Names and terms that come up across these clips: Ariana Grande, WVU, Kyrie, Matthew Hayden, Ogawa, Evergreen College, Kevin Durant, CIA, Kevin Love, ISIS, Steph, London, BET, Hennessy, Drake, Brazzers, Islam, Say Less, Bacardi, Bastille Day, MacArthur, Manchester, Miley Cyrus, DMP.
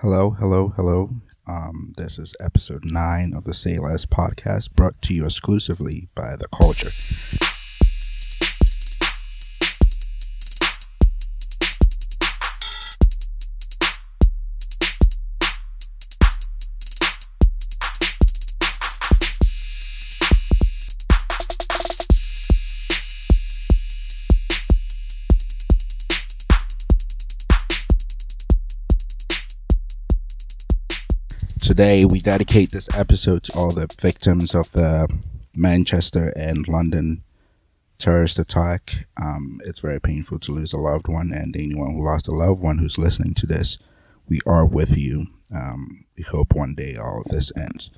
Hello. This is episode 9 of the Say Less podcast, brought to you exclusively by The Culture. Today, we dedicate this episode to all the victims of the Manchester and London terrorist attack. It's very painful to lose a loved one, and anyone who lost a loved one who's listening to this, we are with you. We hope one day all of this ends.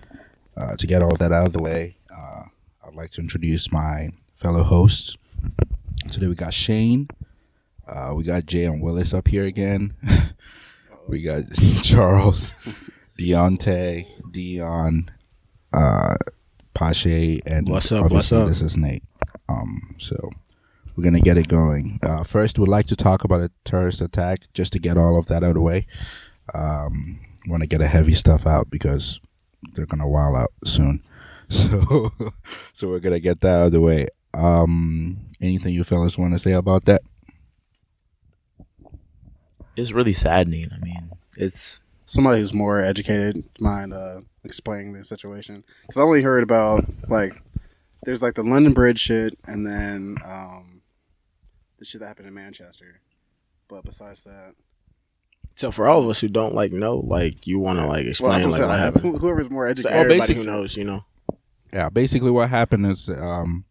To get all that out of the way, I'd like to introduce my fellow hosts. Today we got Shane, we got Jay and Willis up here again, we got Charles, Deontay, Dion, Pache, and what's up? This is Nate. So we're gonna get it going. First, we'd like to talk about a terrorist attack, just to get all of that out of the way. Want to get the heavy stuff out because they're gonna wild out soon. So we're gonna get that out of the way. Anything you fellas want to say about that? It's really saddening. I mean, it's. Somebody who's more educated mind explaining the situation, because I only heard about there's the London Bridge shit, and then the shit that happened in Manchester. But besides that, so for all of us who don't know, you want to explain what happened. Whoever's more educated, so everybody who knows, Yeah, basically what happened is, in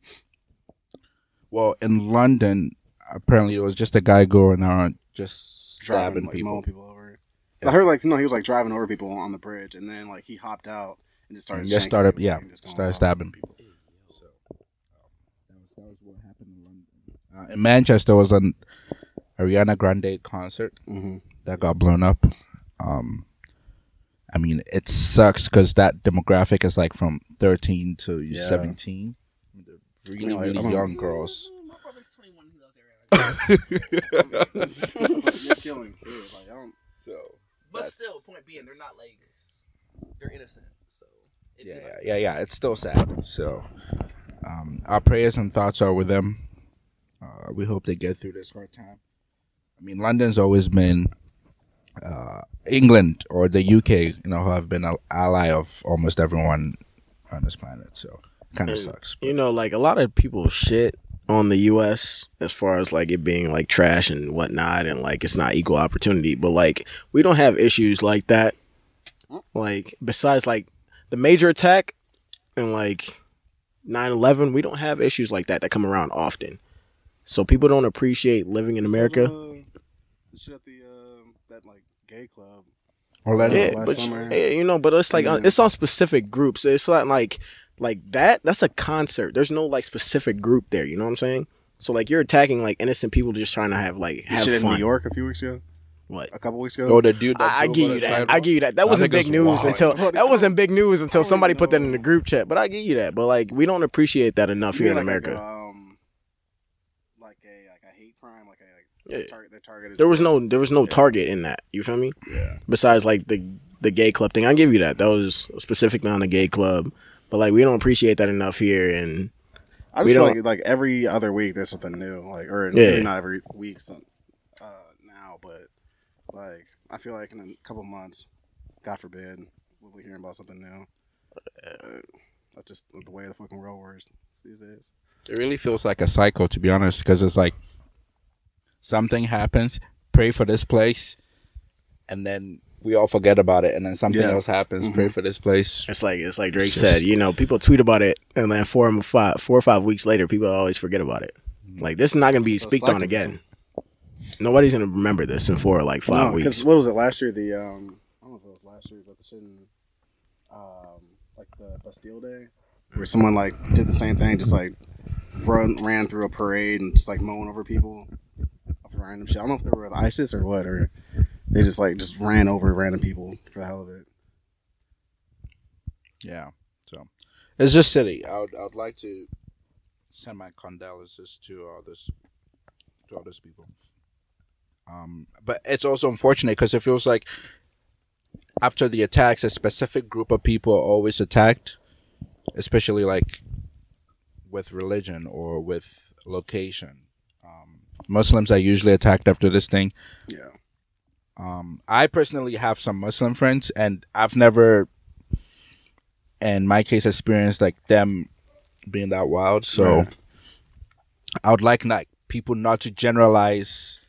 London, apparently it was just a guy going around just stabbing people. I heard he was driving over people on the bridge, and then he hopped out and just started stabbing people. So that was what happened in London. In Manchester was an Ariana Grande concert that got blown up. I mean, it sucks because that demographic is from 13 to 17. Really young girls. My brother's 21. He loves Ariana. You're killing kids. I don't. So. But still, point being, they're not they're innocent. So it's still sad. So, our prayers and thoughts are with them. We hope they get through this hard time. I mean, London's always been England or the UK, have been an ally of almost everyone on this planet. So, kind of sucks. But. A lot of people shit on the U.S. as far as it being trash and whatnot, and it's not equal opportunity, but we don't have issues like that. Besides the major attack and 9/11, we don't have issues like that come around often. So people don't appreciate living in America. Shit at the that gay club. Last summer. But it's it's on specific groups. It's not that's a concert. There's no specific group there. You know what I'm saying? So you're attacking innocent people just trying to have shit fun. In New York a few weeks ago. What? A couple weeks ago. Oh, the dude. I give you that. Sidewalk? I give you that. That wasn't big news until somebody put that in the group chat. But I give you that. But we don't appreciate that enough here in America. A hate crime. Their target. There was no target in that. You feel me? Yeah. Besides the gay club thing, I give you that. That was specifically on the gay club. But we don't appreciate that enough here, and I just feel every other week there's something new, maybe not every week now, but I feel in a couple months, God forbid, we'll be hearing about something new. That's just the way the fucking world works these days. It really feels like a cycle, to be honest, because it's something happens, pray for this place, and then. We all forget about it, and then something else happens. Mm-hmm. Pray for this place. It's like Drake said. People tweet about it, and then 4 or 5 weeks later, people always forget about it. This is not going to be speaked on again. Nobody's going to remember this in 4 or 5 weeks. Because what was it last year? I don't know if it was last year, but the shit in, the Bastille Day, where someone did the same thing, just ran through a parade and just mowing over people, random shit. I don't know if they were with ISIS or what or. They just just ran over random people for the hell of it. Yeah, so it's just silly. I would like to send my condolences to all those people. But it's also unfortunate because it feels like after the attacks, a specific group of people are always attacked, especially like with religion or with location. Muslims are usually attacked after this thing. Yeah. I personally have some Muslim friends, and I've never, in my case, experienced like them being that wild. So right. I would like people not to generalize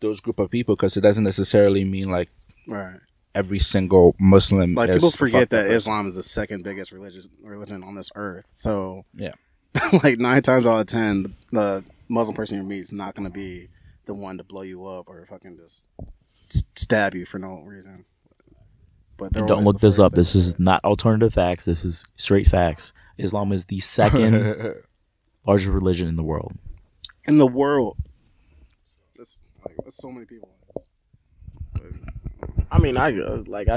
those group of people, because it doesn't necessarily mean like right. every single Muslim. Like, people forget that Islam is the second biggest religion on this earth. So yeah, like 9 times out of 10, the Muslim person you meet is not going to be the one to blow you up or fucking just stab you for no reason. But don't look this up. This is not alternative facts. This is straight facts. Islam is the second largest religion in the world. In the world, that's so many people. I mean, I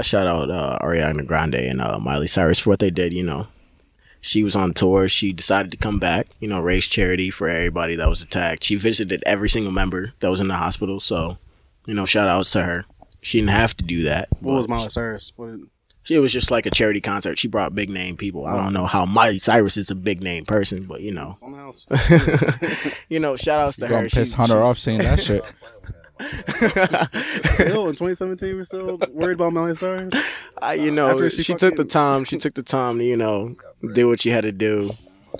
shout out Ariana Grande and Miley Cyrus for what they did. You know, she was on tour. She decided to come back. You know, raise charity for everybody that was attacked. She visited every single member that was in the hospital. So, you know, shout outs to her. She didn't have to do that. What was Miley Cyrus? It was just like a charity concert. She brought big name people. I don't know how Miley Cyrus is a big name person, but you know, someone else. You know, shout outs to her. Gonna piss Hunter off saying that shit. Still in 2017, we're still worried about Miley Cyrus. You know, she took the time. She took the time to, you know, do what she had to do,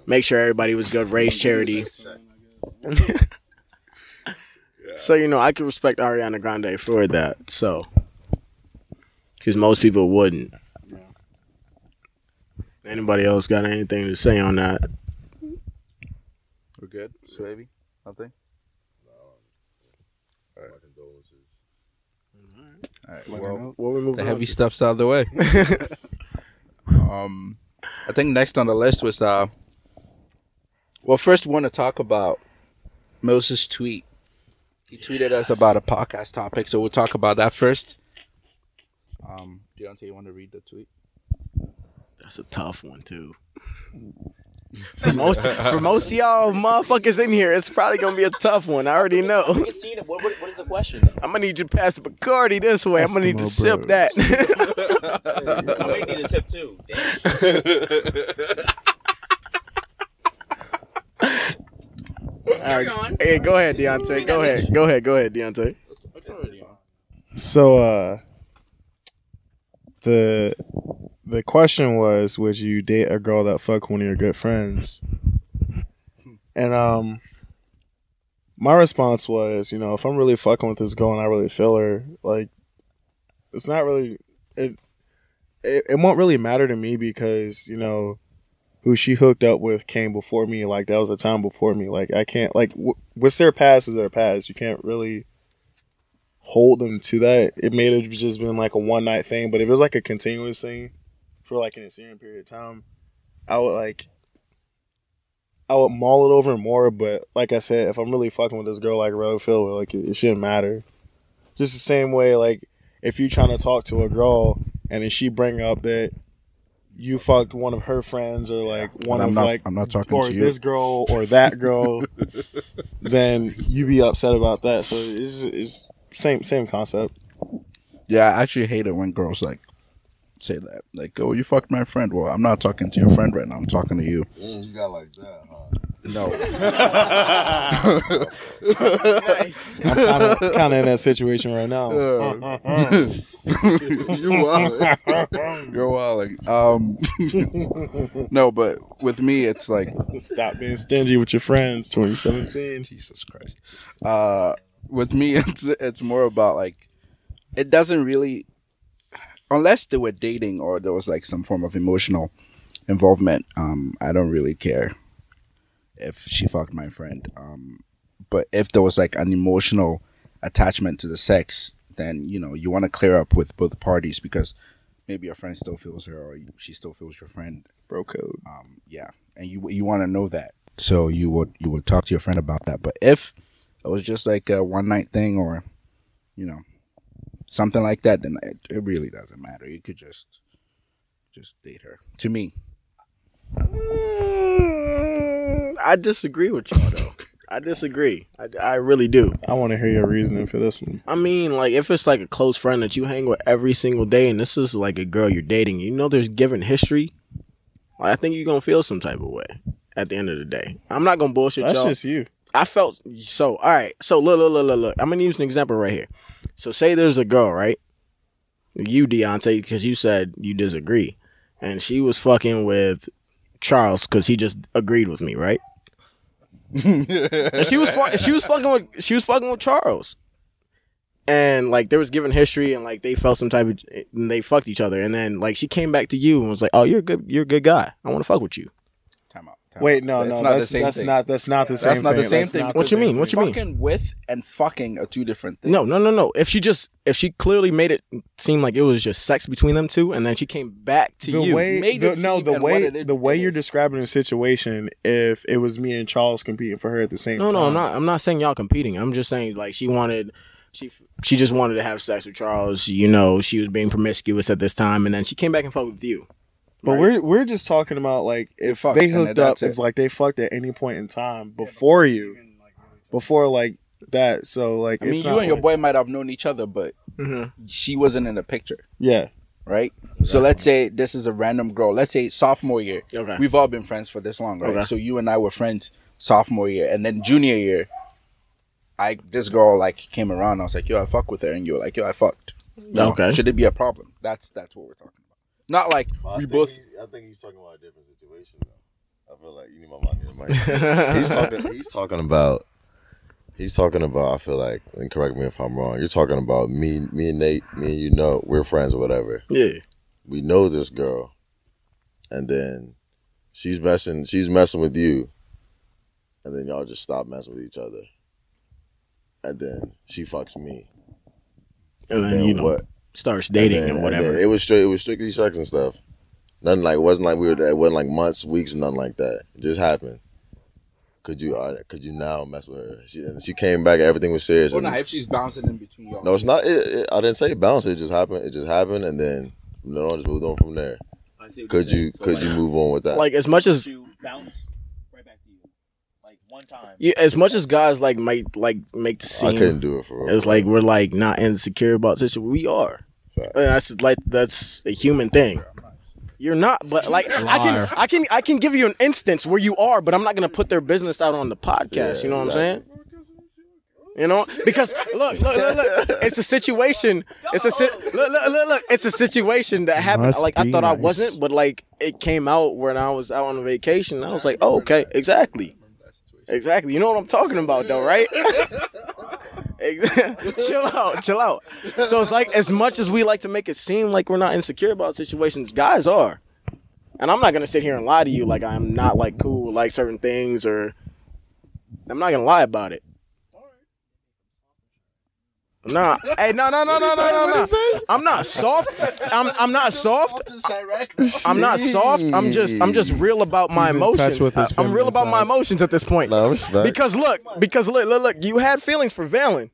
make sure everybody was good, raise charity. So, you know, I can respect Ariana Grande for that. So, because most people wouldn't. Yeah. Anybody else got anything to say on that? We're good, Swavey. Nothing. No. All right. All right. Well, the heavy stuff's out of the way. I think next on the list was first, we want to talk about Moses' tweet. He tweeted us about a podcast topic, so we'll talk about that first. Deontay, you want to read the tweet? That's a tough one, too. For most of y'all motherfuckers in here, it's probably going to be a tough one. I already know. What is the question? I'm going to need you to pass the Bacardi this way. I'm going to need to sip that. I'm going to need to sip, too. Right. Hey, go ahead, Deontay. Go ahead, Deontay. So, the question was, would you date a girl that fuck one of your good friends? And my response was, you know, if I'm really fucking with this girl and I really feel her, like, it's not really it won't really matter to me, because, you know, who she hooked up with came before me. Like, that was a time before me. Like, I can't, like, what's their past is their past. You can't really hold them to that. It may have just been like a one night thing, but if it was like a continuous thing for like an extended period of time, I would mull it over more. But like I said, if I'm really fucking with this girl, like, real feel, like, it shouldn't matter. Just the same way, like, if you're trying to talk to a girl and then she bring up that you fucked one of her friends, or like one of like, I'm not talking to you, or this girl or that girl, then you be upset about that. So it's same concept. Yeah, I actually hate it when girls like say that, like, oh, you fucked my friend. Well, I'm not talking to your friend right now. I'm talking to you. Yeah, you got like that, huh? No. Nice. I'm kind of in that situation right now. You're wilding. No, but with me, it's like, stop being stingy with your friends. 2017. Jesus Christ. With me, it's more about like, it doesn't really, unless they were dating or there was like some form of emotional involvement. I don't really care if she fucked my friend. But if there was like an emotional attachment to the sex, then, you know, you want to clear up with both parties, because maybe your friend still feels her, or she still feels your friend. Bro code. Yeah. And you want to know that. So you would talk to your friend about that. But if it was just like a one night thing, or, you know, something like that, then it really doesn't matter. You could just date her. To me. I disagree with y'all, though. I disagree. I really do. I want to hear your reasoning for this one. I mean, like, if it's like a close friend that you hang with every single day, and this is like a girl you're dating, you know there's given history, like, I think you're going to feel some type of way at the end of the day. I'm not going to bullshit y'all. That's just you. I felt so. All right. So, look. I'm going to use an example right here. So, say there's a girl, right? You, Deontay, because you said you disagree. And she was fucking with Charles because he just agreed with me, right? And she was fucking with Charles, and like there was given history, and like they felt some type of, and they fucked each other, and then like she came back to you and was like, "Oh, you're a good guy. I want to fuck with you." Time out. Wait, no, that's not the same thing. What you mean? What you mean? Fucking with and fucking are two different things. No. If she clearly made it seem like it was just sex between them two, and then she came back to you. The way you're describing the situation, if it was me and Charles competing for her at the same time. No, I'm not saying y'all competing. I'm just saying like she just wanted to have sex with Charles. You know, she was being promiscuous at this time, and then she came back and fucked with you. But right. We're just talking about like if they hooked up, if like they fucked at any point in time before you, before like that. So like, I mean, you and your boy might have known each other, but she wasn't in the picture. Yeah, right. Exactly. So let's say this is a random girl. Let's say sophomore year. Okay. We've all been friends for this long, right? Okay. So you and I were friends sophomore year, and then junior year, this girl like came around. I was like, yo, I fuck with her, and you were like, yo, I fucked. No, okay. Should it be a problem? That's what we're talking about. Not like we both. I think he's talking about a different situation, though. I feel like you need my mind. He's talking about. I feel like, and correct me if I'm wrong. You're talking about me and Nate. Me and you know we're friends or whatever. Yeah. We know this girl, and then she's messing with you, and then y'all just stop messing with each other, and then she fucks me, and then you know what? Starts dating and whatever. It was strictly sex and stuff. Nothing like it wasn't like months, weeks, nothing like that. It just happened. Could you now mess with her? She came back. Everything was serious. Well, if she's bouncing in between y'all. No, it's not. I didn't say bounce. It just happened, and then I just moved on from there. Could you move on with that? Like as much as you bounce right back to you, like one time. Yeah, as much as guys like might like make the scene. I couldn't do it for real. It's like we're like not insecure about this. We are. That's a human thing. You're not, but like I can give you an instance where you are, but I'm not gonna put their business out on the podcast. Yeah, you know what I'm saying? You know, because look, it's a situation. It's a situation that happened. Must like I thought nice. I wasn't, but like it came out when I was out on vacation. I was like, oh, okay, exactly. You know what I'm talking about, though, right? Chill out. So it's like as much as we like to make it seem like we're not insecure about situations, guys are. And I'm not gonna sit here and lie to you like I'm not like cool with like certain things, or I'm not gonna lie about it. Nah, hey, no. I'm not soft. I'm just real about my emotions. I'm real about my emotions at this point. No respect. Because look. You had feelings for Valen,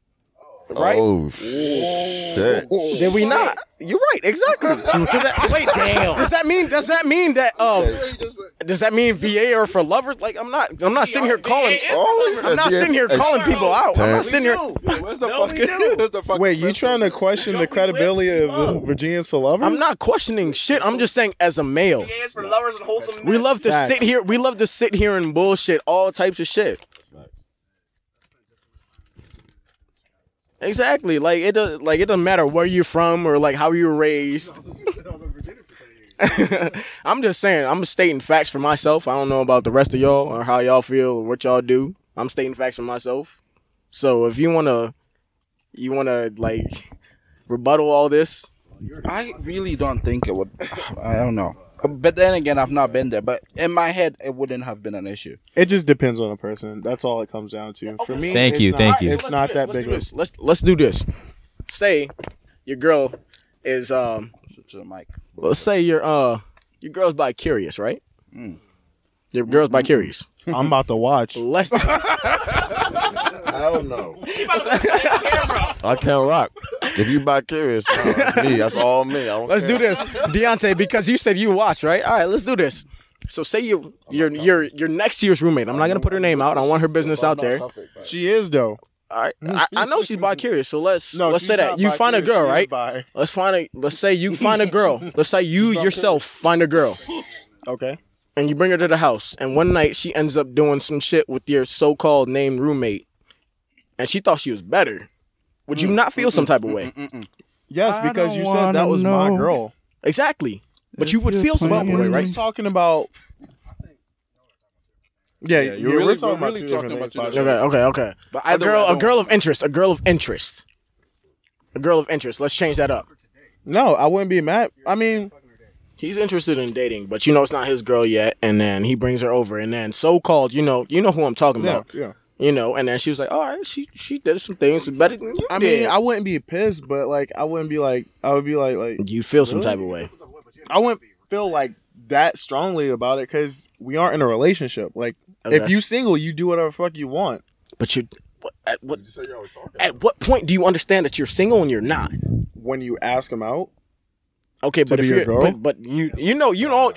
right? Oh shit. Did we not? You're right. Exactly. Wait, damn. Does that mean that? Does that mean VA or for lovers? Like I'm not sitting here calling. I'm not sitting here calling people out. I'm not sitting here. Where's the fucking? Wait, you trying to question the credibility of Virginians for lovers? I'm not questioning shit. I'm just saying as a male. VAs for lovers and wholesome. We love to sit here. We love to sit here and bullshit all types of shit. Exactly. Like it doesn't matter where you're from or like how you were raised. I'm just saying, I'm stating facts for myself. I don't know about the rest of y'all or how y'all feel or what y'all do. I'm stating facts for myself. So if you wanna like rebuttal all this, I really don't think it would. I don't know. But then again, I've not been there. But in my head, it wouldn't have been an issue. It just depends on a person. That's all it comes down to. Okay. For me, thank you. It's not that big. Let's do this. Say your girl is Let's say your girl's bi-curious, right? Mm. Your girl's bi-curious. I'm about to watch. I don't know. I can't rock. If you bi-curious, that's me. That's all me. Let's do this, Deontay, because you said you watch, right? All right, let's do this. So say your next year's roommate. I'm not gonna put her name out. I want her business out there. She is though. All right, I know she's bi-curious. So let's say that you find a girl, right? Let's say you yourself find a girl. Okay. And you bring her to the house, and one night she ends up doing some shit with your so-called name roommate, and she thought she was better. Would you not feel some type of way? Yes, because you said that was my girl. Exactly. But you would feel some type of way, right? Talking about. Yeah, you're really talking about two. Okay. But a girl of interest. Let's change that up. No, I wouldn't be mad. I mean. He's interested in dating, but you know it's not his girl yet. And then he brings her over, and then so-called, you know who I'm talking about. Yeah. You know, and then she was like, "All right, she did some things better than you." I mean, I wouldn't be pissed, but I would be like, you feel really? Some type of way. I wouldn't feel like that strongly about it because we aren't in a relationship. Like, okay. If you single, you do whatever the fuck you want. But at what point do you understand that you're single and you're not? When you ask him out. Okay, but if you're, you know,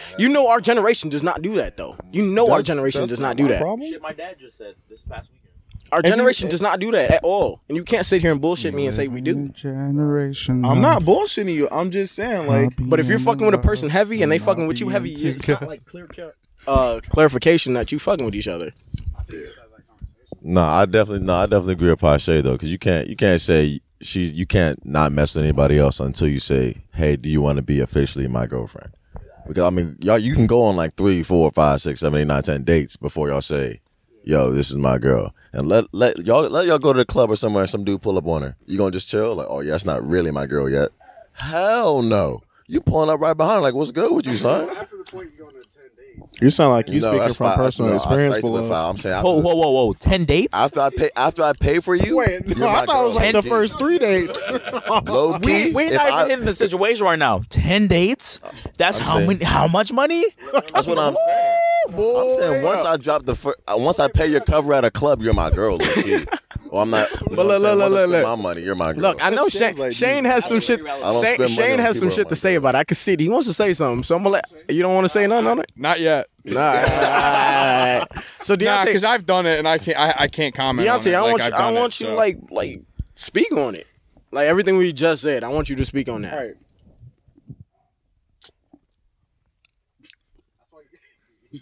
our generation does not do that though. You know, our generation does not do that. Shit, my dad just said this past weekend. Our generation does not do that at all, and you can't sit here and bullshit me and say we do. Generation. I'm not bullshitting you. I'm just saying, like, but if you're fucking with a person heavy and they fucking with you heavy, it's not like clear clarification that you fucking with each other. I definitely agree with Pasha though, because you can't say. You can't not mess with anybody else until you say, "Hey, do you want to be officially my girlfriend?" Because I mean, y'all, you can go on like 3, 4, 5, 6, 7, 8, 9, 10 dates before y'all say, "Yo, this is my girl." And let y'all go to the club or somewhere, and some dude pull up on her. You gonna just chill like, "Oh yeah, that's not really my girl yet." Hell no, you pulling up right behind like, "What's good with you, son?" After the point, you go to 10 dates. You sound like you speaking from personal experience. I'm saying, whoa, 10 dates? After I pay for you? Wait, no, I thought it was like the first 3 dates. Low key, we're not even in the situation right now. 10 dates? That's how much money? That's what I'm saying. Boy. I'm saying once I drop the once I pay your cover at a club, you're my girl. Well, I'm not. But look. My money, you're my girl. Look, I know Shane has some shit. Shane has some shit to say about it. I can see it. He wants to say something, so I'm gonna let you. Don't want to say nothing on it? Not yet. Nah. So Deontay, because I've done it and I can't. I can't comment. Deontay, on it. I want you to speak on it. Like everything we just said, I want you to speak on that. All right. That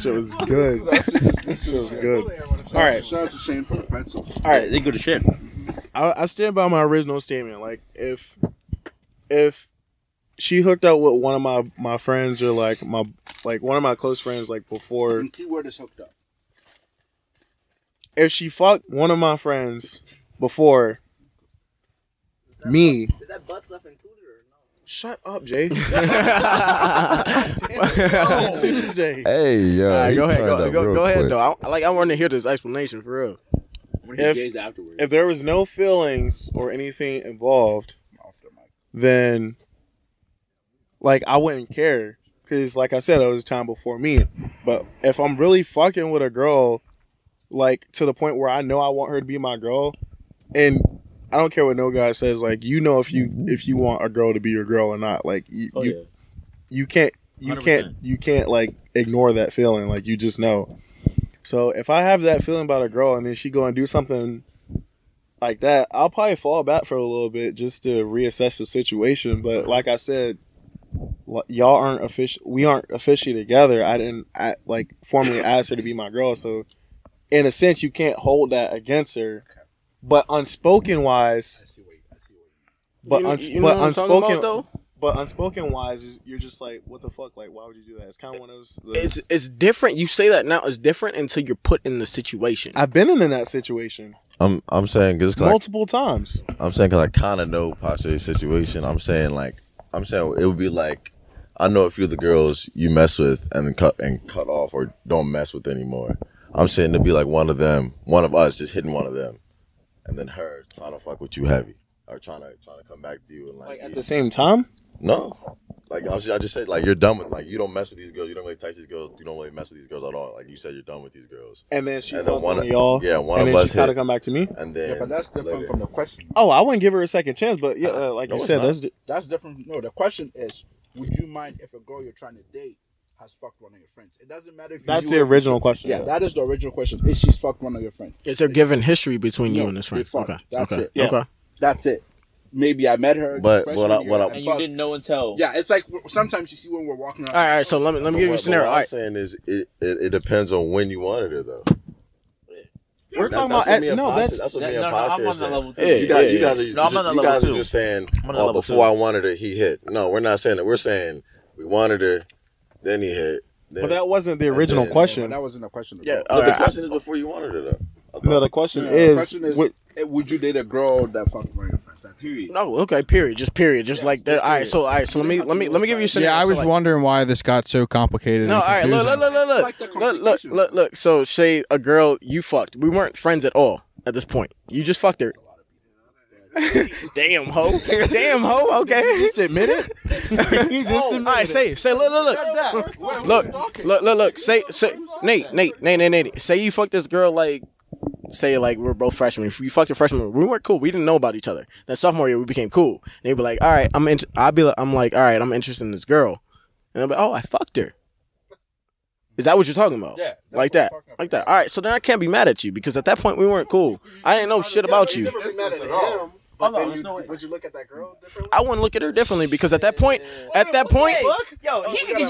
shit was good. All right. Shout out to Shane for the pretzel. All right, they go to shit. I stand by my original statement. Like if she hooked up with one of my friends or like one of my close friends like before. Keyword is hooked up. If she fucked one of my friends before me. Is that butt stuff included? Shut up, Jay. Tuesday. Hey, yo. Right, go ahead, though. I want to hear this explanation for real. If there was no feelings or anything involved, then, like, I wouldn't care. Because, like I said, it was time before me. But if I'm really fucking with a girl, like, to the point where I know I want her to be my girl, and I don't care what no guy says. Like, you know, if you want a girl to be your girl or not, like you can't like ignore that feeling. Like you just know. So if I have that feeling about a girl and then she go and do something like that, I'll probably fall back for a little bit just to reassess the situation. But like I said, y'all aren't official. We aren't officially together. I didn't like formally ask her to be my girl. So in a sense, you can't hold that against her. But unspoken wise, is you're just like, what the fuck? Like, why would you do that? It's kind of one of those. It's different. You say that now. It's different until you're put in the situation. I've been in that situation. I'm saying cause multiple times. I'm saying because I kind of know Pasha's situation. I'm saying it would be like I know a few of the girls you mess with and cut off or don't mess with anymore. I'm saying it'd be like one of them, one of us just hitting one of them. And then her trying to fuck with you heavy, or trying to come back to you, and like at the same time. No, Like, obviously, I just said, like, you're done with, like, you don't mess with these girls. You don't really text these girls. You don't really mess with these girls at all. Like, you said you're done with these girls. And then she called one of y'all. Yeah, one of us. And then she tried to come back to me. And then. Yeah, but that's different later. From the question. Oh, I wouldn't give her a second chance, but, yeah, like no, you said, that's different. No, the question is, would you mind if a girl you're trying to date has fucked one of your friends? It doesn't matter if you that's the original question. Yeah, that is the original question. Is she's fucked one of your friends? Is there given history between you and this friend? Okay. That's it. Yeah. Okay. That's it. Maybe I met her, but and you didn't know until. Yeah, it's like sometimes you see when we're walking around. All right, so let me give you a scenario. What I'm saying is it depends on when you wanted her though. We're talking about that's what me and Pasha are saying. You guys are just saying, oh, before I wanted her, he hit. No, we're not saying that. We're saying we wanted her, then he hit. But that wasn't the original question. That wasn't the question. Yeah, the question is before you wanted her though. No, the question is. Would you date a girl that fucked one of your friends? That period. No, okay, period. Just period. Just yes, like that. All right, so let me give you some. Yeah, I was wondering why this got so complicated. No, all right, look. So say a girl you fucked. We weren't friends at all at this point. You just fucked her. Damn, ho. Okay, you just admit it. You just admit it. All right, say, look. Say, Nate. Say you fucked this girl like. Say like we were both freshmen. If you fucked a freshman, we weren't cool. We didn't know about each other. That sophomore year, we became cool. And they'd be like, "All right, I'm interested in this girl," and I'm like, "Oh, I fucked her." Is that what you're talking about? Yeah, like that. All right, so then I can't be mad at you because at that point we weren't cool. I didn't know shit about you. Would you look at that girl differently? I wouldn't look at her differently because at that point, he can get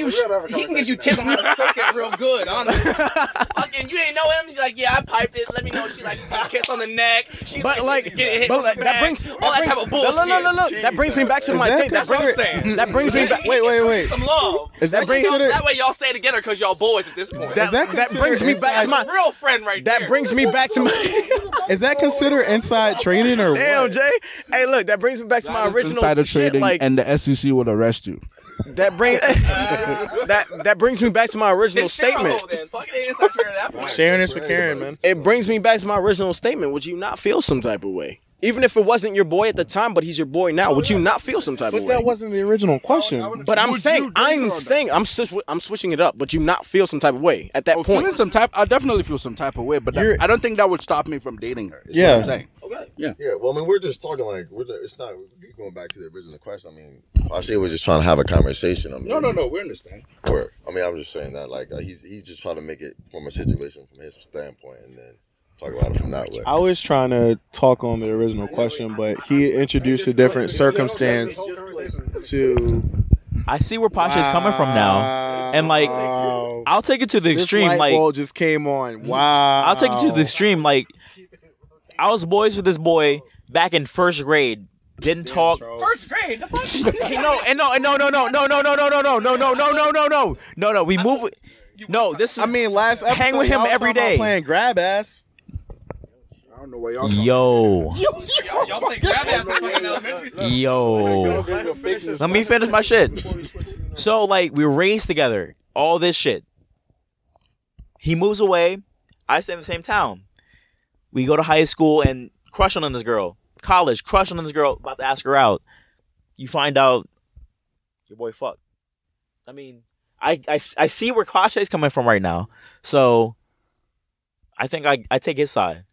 you tipping how to stroke it real good, honestly. Fucking, you ain't know him. He's like, yeah, I piped it. Let me know. She like kiss on the neck. She that brings all that type of bullshit. No. Jeez, that brings me back to my thing. That's what I'm saying. That brings me back. Wait. Some love. Is that that way y'all stay together because y'all boys at this point. That brings me back to my real friend right there. That brings me back to my. Is that considered inside trading or what? Damn, Jay. Hey, look, that brings me back to my original shit. Like, and the SEC would arrest you. That brings me back to my original statement. Sharing is for caring, man. It brings me back to my original statement. Would you not feel some type of way? Even if it wasn't your boy at the time, but he's your boy now, would you not feel some type of way? But that wasn't the original question. But I'm switching it up. But you not feel some type of way at that point? I definitely feel some type of way, but I don't think that would stop me from dating her. Yeah, what I'm saying. Okay. Yeah. Yeah. Well, I mean, we're just talking like it's not going back to the original question. I mean, I say we're just trying to have a conversation. I mean, no, we understand. I mean, I'm just saying that like he's just trying to make it from a situation from his standpoint, and then. Talk about it from that way. I was trying to talk on the original question, but he introduced a different circumstance to. I see where Pasha's coming from now, and like I'll take it to the extreme. This light bulb just came on. Wow! I'll take it to the extreme. Like I was boys with this boy back in first grade. Didn't talk. First grade, the fuck? No. We move. No, this is. I mean, last episode, hang with him every day. Playing grab ass. I don't know where y'all. Y'all think grab ass is fucking elementary school. Let me finish my shit. So like we were raised together, all this shit. He moves away. I stay in the same town. We go to high school and crushing on this girl. College, crushing on this girl. About to ask her out. You find out your boy fucked. I mean, I see where Kasha is coming from right now. So I think I take his side.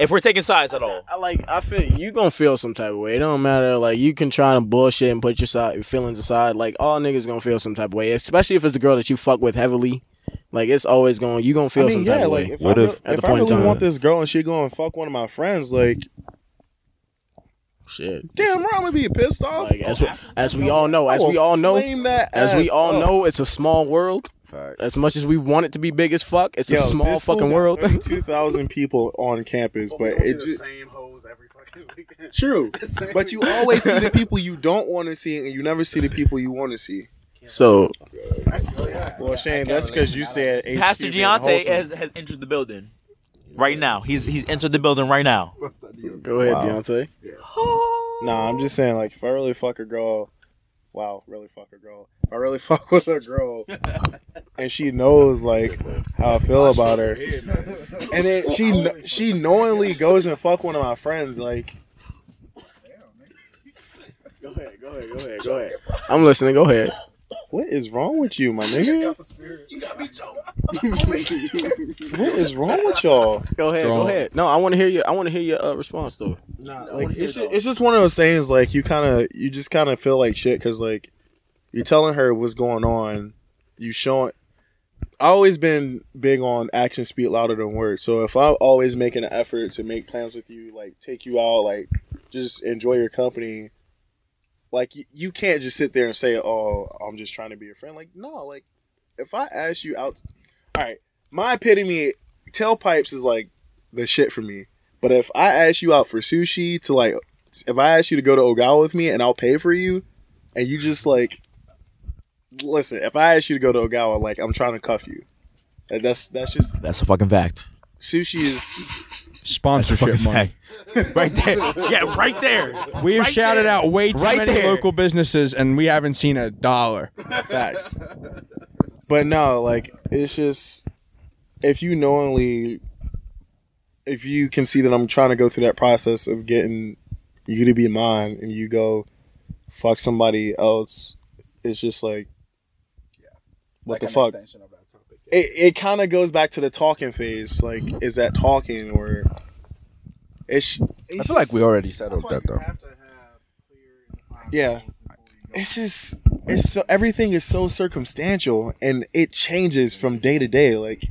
If we're taking sides at all, I feel you gonna feel some type of way. It don't matter. Like you can try to bullshit and put your feelings aside. Like all niggas gonna feel some type of way, especially if it's a girl that you fuck with heavily. Like it's always going. You gonna feel some type of way. Like, if I really want this girl and she go and fuck one of my friends, like. Shit. Damn right, I'm gonna be pissed off. Like, as we all know, it's a small world. Facts. As much as we want it to be big as fuck, it's a small fucking world. 2,000 people on campus, but it's the same hoes every fucking weekend. True, but you always see the people you don't want to see, and you never see the people you want to see. So, well, Shane, that's because you said Pastor Giante has entered the building. Right now, he's entered the building right now. Go ahead, Deontay. Yeah. Nah, I'm just saying, like, if I really fuck a girl, if I really fuck with a girl, and she knows like how I feel about her, and then she knowingly goes and fuck one of my friends, like. Go ahead. I'm listening. Go ahead. What is wrong with you, my nigga? You got me joking. What is wrong with y'all? Go ahead. No, I want to hear your. I want to hear your response though. Nah, like it's just one of those things. Like you just kind of feel like shit because like you're telling her what's going on. You showing. I always been big on actions speak louder than words. So if I'm always making an effort to make plans with you, like take you out, like just enjoy your company. Like, you can't just sit there and say, oh, I'm just trying to be your friend. Like, no, like, if I ask you out... All right, my epitome, tailpipes is, like, the shit for me. But if I ask you out for sushi to, like... If I ask you to go to Ogawa with me and I'll pay for you, and you just, like... Listen, if I ask you to go to Ogawa, like, I'm trying to cuff you. And that's just... That's a fucking fact. Sushi is... Sponsorship money. Right there. Yeah, right there. We have shouted out way too many local businesses, and we haven't seen a dollar. Facts. But no, like, it's just, if you can see that I'm trying to go through that process of getting you to be mine, and you go fuck somebody else, it's just like, yeah. What the fuck? It kind of goes back to the talking phase. Like, is that talking or... It's I feel like we already settled that, though. Yeah. It's just... everything is so circumstantial, and it changes from day to day. Like,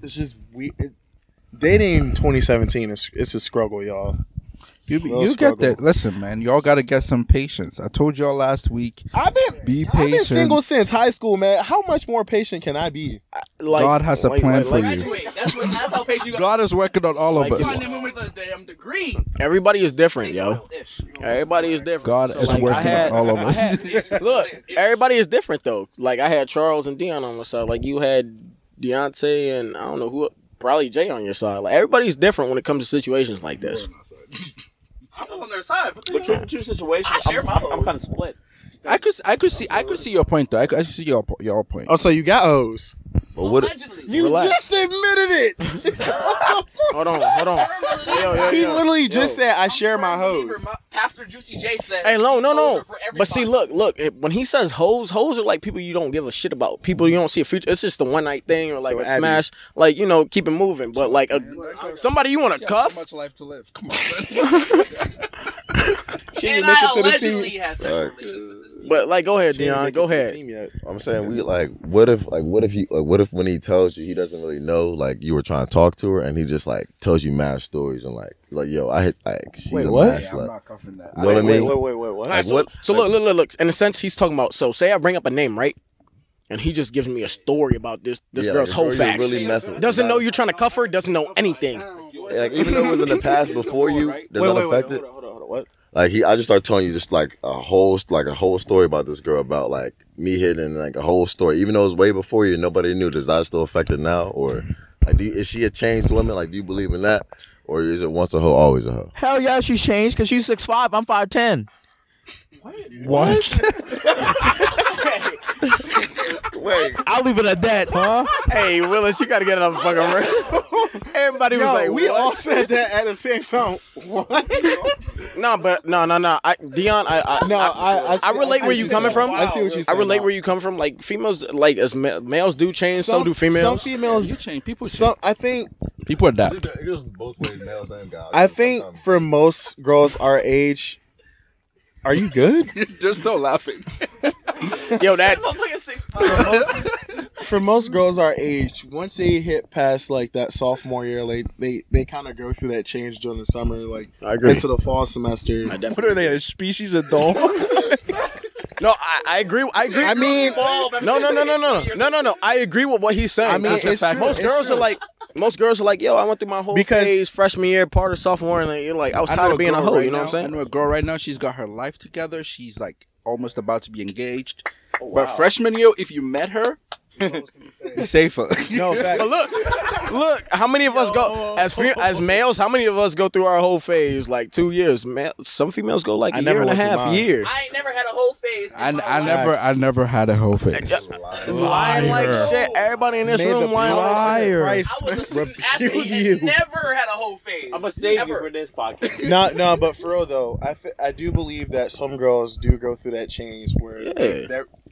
it's just... Dating in 2017, it's a struggle, y'all. You get that. Listen, man, y'all got to get some patience. I told y'all last week. I've been single since high school, man. How much more patient can I be? Like, God has a plan for you. That's how patient you got. God is working on all of us. Everybody is different, yo. Everybody is different. God is working on all of us. Look, everybody is different, though. Like, I had Charles and Dion on my side. Like, you had Deontay and I don't know who, probably Jay on your side. Like, everybody's different when it comes to situations like this. I'm on their side, but your situation. I'm kind of split. I could see your point though. I could see your point. Oh, so you got O's. Allegedly. You relax. Just admitted it. Hold on. He literally just said, "I share my hoes." Pastor Juicy J said, "Hey, no." But see, look. When he says hoes are like people you don't give a shit about. People you don't see a future. It's just a one night thing or like so a smash. Like, you know, keep it moving. But like somebody you want to cuff. Much life to live. Come on. She didn't make it to the team. Allegedly had sexual relations with this. But like, go ahead, Dion. Go ahead. I'm saying we like. What if when he tells you he doesn't really know, like you were trying to talk to her and he just like tells you mad stories and like yo, I hit like she's wait, what? A mad slut. Yeah, I'm not cuffing that. You know what I mean? Wait, what? Right, so look. In a sense, he's talking about. So say I bring up a name, right? And he just gives me a story about this girl's whole facts. Really doesn't know you're trying to cuff her. Doesn't know anything. Like even though it was in the past before you, does that affect it? Hold on, what? Like I just started telling you just like a whole story about this girl about like me hitting like a whole story, even though it was way before you, nobody knew. Does that still affect it now, or like is she a changed woman? Like, do you believe in that, or is it once a hoe, always a hoe? Hell yeah, she's changed because she's 6'5", I'm 5'10". What? Wait, I'll leave it at that, huh? Hey, Willis, you gotta get another fucking round. Everybody was like, "We all said that at the same time." What? No. I relate where you coming from. I see what you. I relate where you come from. Like females, like as males do change, so do females. Some females you change. People change. I think people adapt. It goes both ways, males and guys. I think for most girls our age, are you good? Just don't laughing. Yo, that for most girls our age, once they hit past like that sophomore year, like they kind of go through that change during the summer, like into the fall semester. What are they, a species of dogs? No, I agree. I mean, no. I agree with what he's saying. I mean, it's fact. True. Most girls are like, yo, I went through my whole phase, freshman year, part of sophomore, and you're like, I was tired of being a hoe. Right, you know what I'm saying? I know a girl right now. She's got her life together. She's like almost about to be engaged. Oh, wow. But freshman year, if you met her, safer. No, fact. But look. Look, how many of us go as males? How many of us go through our whole phase like 2 years? Man, some females go like a year and a half. I ain't never had a whole phase. I never had a whole phase. Lying like shit. Everybody in this room lying like shit. I was a student athlete and never had a whole phase. I'm gonna save you for this podcast. No, but for real though, I do believe that some girls do go through that change where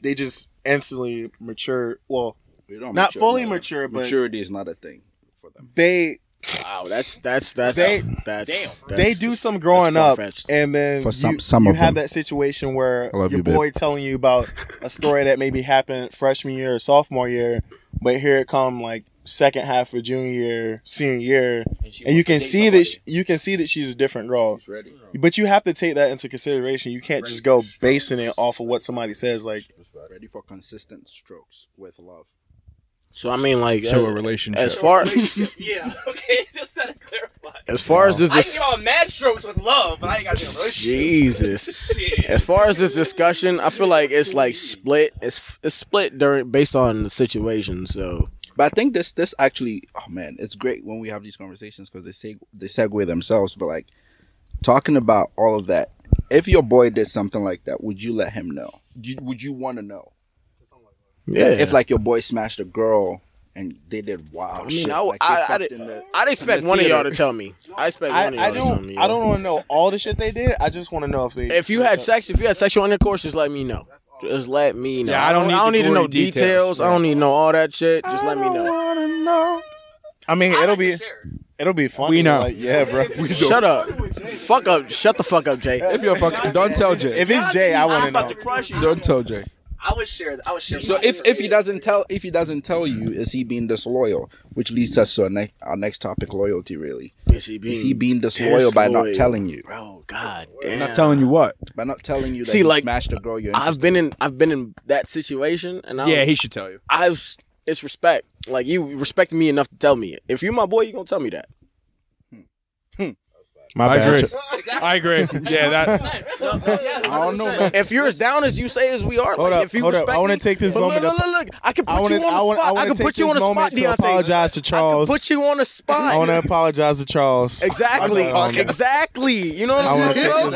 they just instantly mature. Well, not fully mature, but maturity is not a thing for them. They do some growing up, and then you have that situation where your boy telling you about a story that maybe happened freshman year or sophomore year, but here it come like second half of junior year, senior year, and you can see that she's a different girl. But you have to take that into consideration. You can't just go basing it off of what somebody says. Like, ready for consistent strokes with love. So I mean, like, a relationship. As far yeah, okay, just to clarify. As far as this, I can get all mad strokes with love, but I ain't got no relationship. Jesus. Shit. As far as this discussion, I feel like it's like split. It's split based on the situation. So, but I think this actually, oh man, it's great when we have these conversations because they segue themselves. But like talking about all of that, if your boy did something like that, would you let him know? Would you want to know? Yeah. If like your boy smashed a girl and they did wild shit. I'd expect one of y'all to tell me. I expect one of y'all to tell me. I don't want to know all the shit they did. I just want to know if they. If you had sexual intercourse, just let me know. Just let me know. Yeah, I don't need to know details. I don't need to know all that shit. Just let me know. I don't want to know. I mean, it'll be funny. We know. Like, yeah, bro. Shut up. Fuck up. Shut the fuck up, Jay. If you're fucking, don't tell Jay. If it's Jay, I want to know. Don't tell Jay. I would share. So if he doesn't tell you, is he being disloyal? Which leads us to our next topic, loyalty. Really, is he being disloyal by not telling you? Bro, god damn. Not telling you what? By not telling you that he smashed a girl. I've been in that situation, and he should tell you. It's respect. Like, you respect me enough to tell me it. If you're my boy, you are gonna tell me that. I agree. Yeah, that. I don't know, man. If you're as down as you say as we are, if you respect me, I want to take this moment. Look. I can put you on the spot, Deontay. Apologize to Charles. I can put you on the spot. I want to apologize to Charles. Exactly. You know what I'm saying?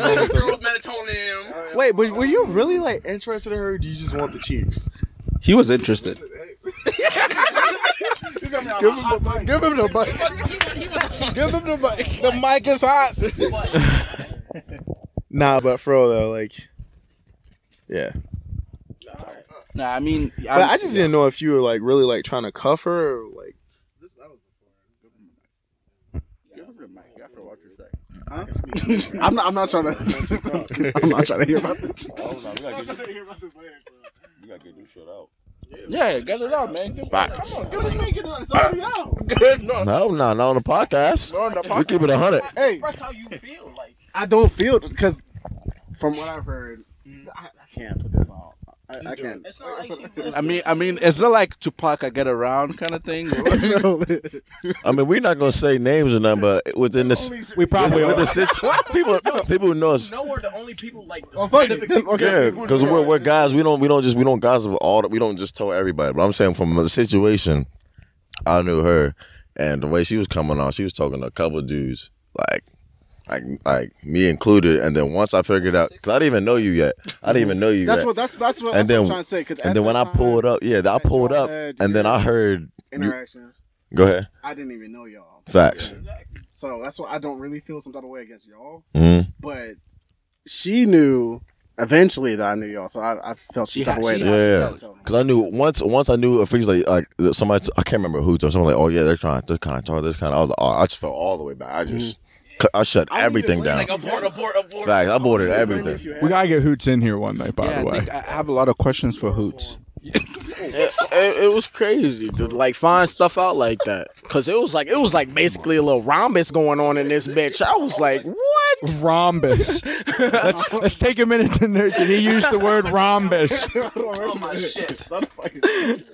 Wait, but were you really like interested in her? Or do you just want the cheeks? He was interested. Give him the mic. The mic is hot. Nah, but for real though, like, yeah. Nah, I mean, I just didn't know if you were like really like trying to cuff her or like. Huh? I'm not trying to. I'm not trying to hear about this. I'm trying to hear about this later. So you gotta get new shit out. Yeah, get it out, man. Come on, get it out. No, on the podcast. We keep it 100. Hey, express how you feel. Like, I don't feel because from what I've heard, I can't put this on. I can't. It's not like I mean, it's not like Tupac. I get around kind of thing. I mean, we're not gonna say names or nothing, but within this, we probably with the situation. People who know us. No, we're the only people like this. Yeah, because we're guys. We don't gossip all. We don't just tell everybody. But I'm saying from the situation, I knew her, and the way she was coming on, she was talking to a couple of dudes like. Like me included, and then once I figured out, because I didn't even know you yet. That's what I'm trying to say. And then when I pulled up, and then I heard interactions. Go ahead. I didn't even know y'all. Facts. Yeah. So that's why I don't really feel some type of way against y'all. Mm-hmm. But she knew eventually that I knew y'all, so I felt some type of way. Because I knew once I knew a things like somebody I can't remember who, or someone like, oh yeah, they're kind of. I was like, oh, I just felt all the way back. I just. Mm-hmm. I shut everything down. Like, abort. Fact, I aborted everything. We gotta get Hoots in here one night, by the way. I have a lot of questions for Hoots. It was crazy to like find stuff out like that, cause it was like basically a little rhombus going on in this bitch. I was like, what rhombus? Let's take a minute to nerd. Did he use the word rhombus? Oh my shit!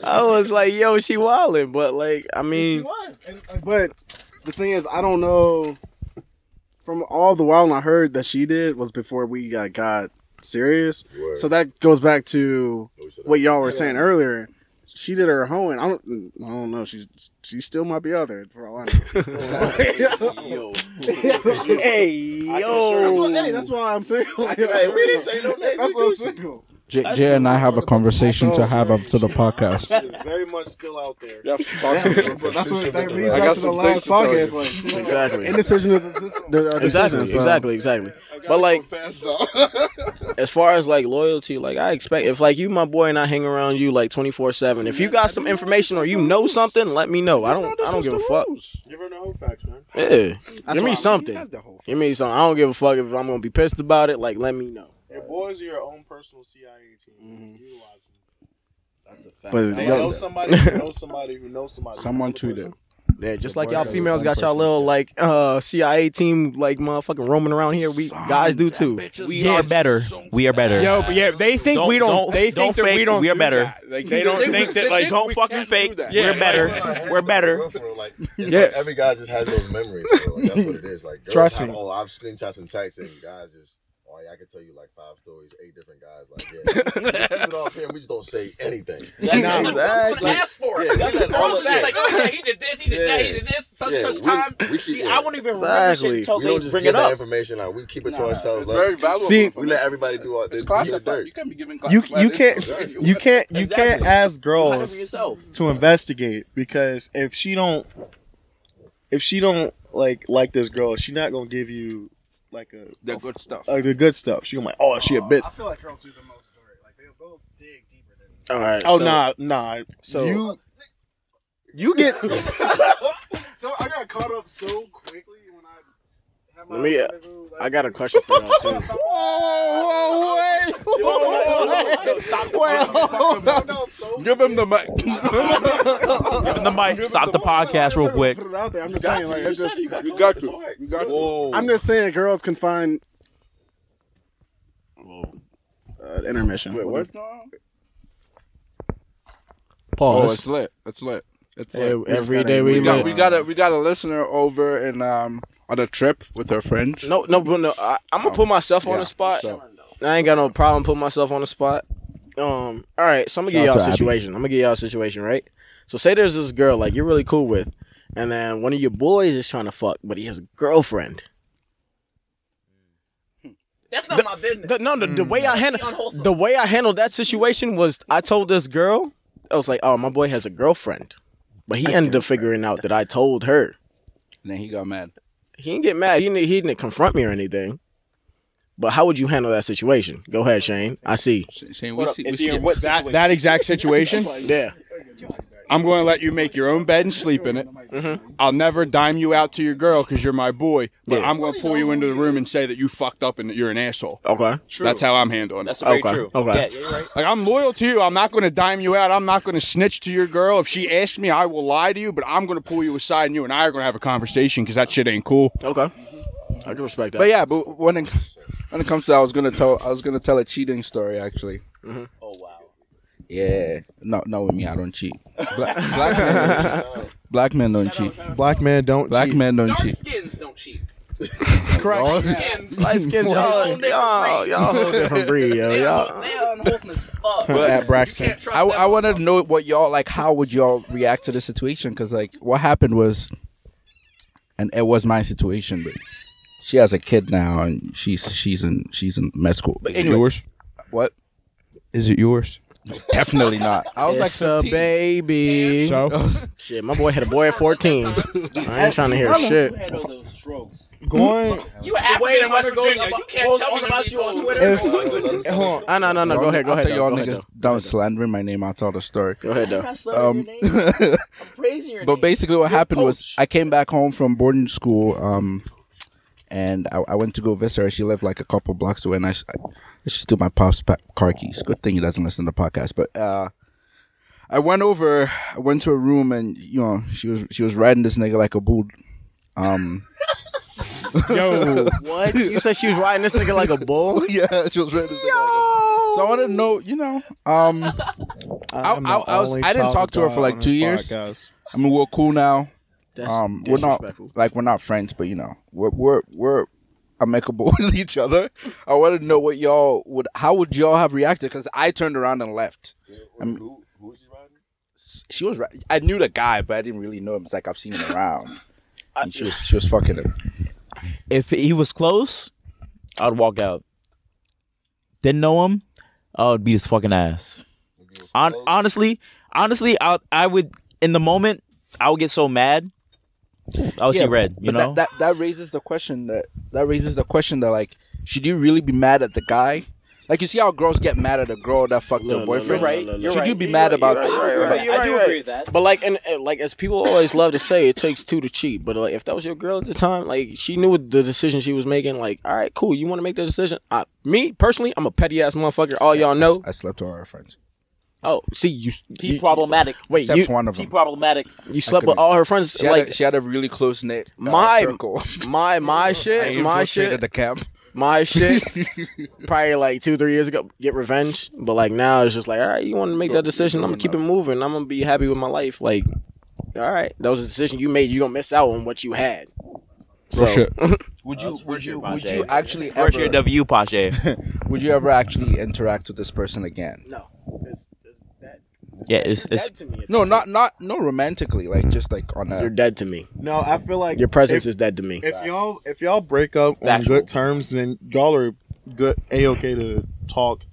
I was like, yo, she wildin', but like, I mean, she was. But the thing is, I don't know. From all the while I heard that she did was before we got serious. Word. So that goes back to what y'all were saying earlier. she did her hoeing. I don't know. She still might be out there for all I know. Hey, that's why I'm single. We didn't say no names. That's why I'm single. Jay and I have a conversation to have after the podcast. She's very much still out there. That's what that leads back to the last podcast. Like, exactly. Indecision is a decision. Exactly. But like, as far as like loyalty, like I expect if like you, my boy, and I hang around you like 24/7. If you got some information or you know something, let me know. I don't give a fuck. Give her the whole facts, man. Yeah, give me something. Give me something. I don't give a fuck if I'm gonna be pissed about it. Like, let me know. Your boys are your own personal CIA team. Mm-hmm. Utilize them. That's a fact. But I know somebody who knows somebody. Someone tweeted. Yeah, just the like y'all females got y'all little like CIA team like motherfucking roaming around here. We guys do too. We are better. Yo, but yeah, they think we don't. They think that we don't. We are better. Like they don't think that like don't fucking fake. We're better. We're better. Yeah, every guy just has those memories. That's what it is. Like trust me. Oh, I've screenshots and texts and guys just. I can tell you like 5 stories, 8 different guys. Like, yeah, keep it off here. We just don't say anything. Last for it. Like, okay, he did this, he did that, he did this. Such time. I won't even remember shit until they bring it up. Information out. We keep it to ourselves. Very valuable. See, we let everybody do all this. You can't be giving. You can't ask girls to investigate because if she don't like this girl, she's not gonna give you. Good stuff. Like the good stuff. She gonna be like, oh, she a bitch. I feel like girls do the most story. Like they'll dig deeper than. All right. Oh so nah. So you get. So I got caught up so quickly when I had my. I got a question for y'all too. Whoa, wait! Give him the mic. Stop the podcast real quick. Put it out there. I'm just saying, like, you got to. I'm just saying, girls can find. Intermission. Wait, what's wrong? Pause. It's lit. It's lit. Every day we lit. We got a listener over and on a trip with her friends. No. I'm gonna put myself on the spot. So. I ain't got no problem putting myself on the spot. All right, so I'm gonna give y'all a situation. right? So say there's this girl like you're really cool with, and then one of your boys is trying to fuck, but he has a girlfriend. That's not my business. The way I handled that situation was I told this girl, I was like, oh, my boy has a girlfriend, but he ended up figuring out that I told her, and then he got mad. He didn't get mad. He didn't confront me or anything. But how would you handle that situation? Go ahead, Shane. I see. Shane, that exact situation? Yeah. I'm going to let you make your own bed and sleep in it. Mm-hmm. I'll never dime you out to your girl because you're my boy. But yeah. I'm going to pull you into the room and say that you fucked up and that you're an asshole. Okay. True. That's how I'm handling it. That's very true. Okay. Yeah, you're right. Like, I'm loyal to you. I'm not going to dime you out. I'm not going to snitch to your girl. If she asks me, I will lie to you. But I'm going to pull you aside and you and I are going to have a conversation because that shit ain't cool. Okay. I can respect that. But yeah, but when it comes to that, I was gonna tell a cheating story actually. Mm-hmm. Oh wow. Yeah. No, with me I don't cheat. Black men don't cheat. Black men don't cheat. Dark skins don't cheat. Correct. Light skins, y'all whole different breed, yo. They are unwholesome as fuck. But at Braxton, I wanted to know what y'all like. How would y'all react to the situation? Because like what happened was, and it was my situation, but. She has a kid now, and she's in med school. But anyway, yours? What? Is it yours? Definitely not. I was it's like, 15. A baby. So shit, my boy had a boy at 14. I ain't trying to hear shit. Who had all those strokes? Going. You wait in West Virginia. You can't tell me about you on Twitter. Hold on. No. Go ahead. After y'all niggas down slandering my name, I'll tell the story. Go ahead though. I'm praising your name. But basically, what happened was I came back home from boarding school. And I went to go visit her. She lived like a couple blocks away, and I stole my pop's car keys. Good thing he doesn't listen to the podcast. But I went over. I went to a room, and you know she was riding this nigga like a bull. Yo, what? You said she was riding this nigga like a bull? Yeah, she was riding this nigga like a bull. So I wanted to know, you know, I didn't talk to her for like 2 years. Podcast. I mean, we're cool now. We're not friends, but you know we're amicable with each other. I wanted to know what y'all would, how would y'all have reacted? Because I turned around and left. Yeah, I mean, who was she riding? she was right. I knew the guy, but I didn't really know him. It's like I've seen him around. And she was fucking him. If he was close, I'd walk out. Didn't know him, I would beat his fucking ass. Honestly, I would, in the moment, I would get so mad. I would see red, you know? That raises the question that like, should you really be mad at the guy? Like, you see how girls get mad at a girl that fucked their boyfriend? You're right. Should you be mad about that? I do agree with that. But like, and like, as people always love to say, it takes two to cheat. But like, if that was your girl at the time, like, she knew the decision she was making. Like, all right, cool. You want to make that decision? Me personally, I'm a petty ass motherfucker. All y'all know. I slept with all her friends. Oh, see, he problematic. Wait, except one of them. He problematic. You slept with all her friends. She had a really close knit circle. My shit. My shit at the camp. My shit, probably like 2-3 years ago, get revenge. But like now, it's just like, all right, you want to make that decision? I'm gonna keep it moving. I'm gonna be happy with my life. Like, all right, that was a decision you made. You gonna miss out on what you had. So, would you actually ever? Would you ever actually interact with this person again? No. Not romantically, like just like on a. You're dead to me. No, I feel like your presence is dead to me. If y'all break up on good terms, then y'all are good, A-okay to talk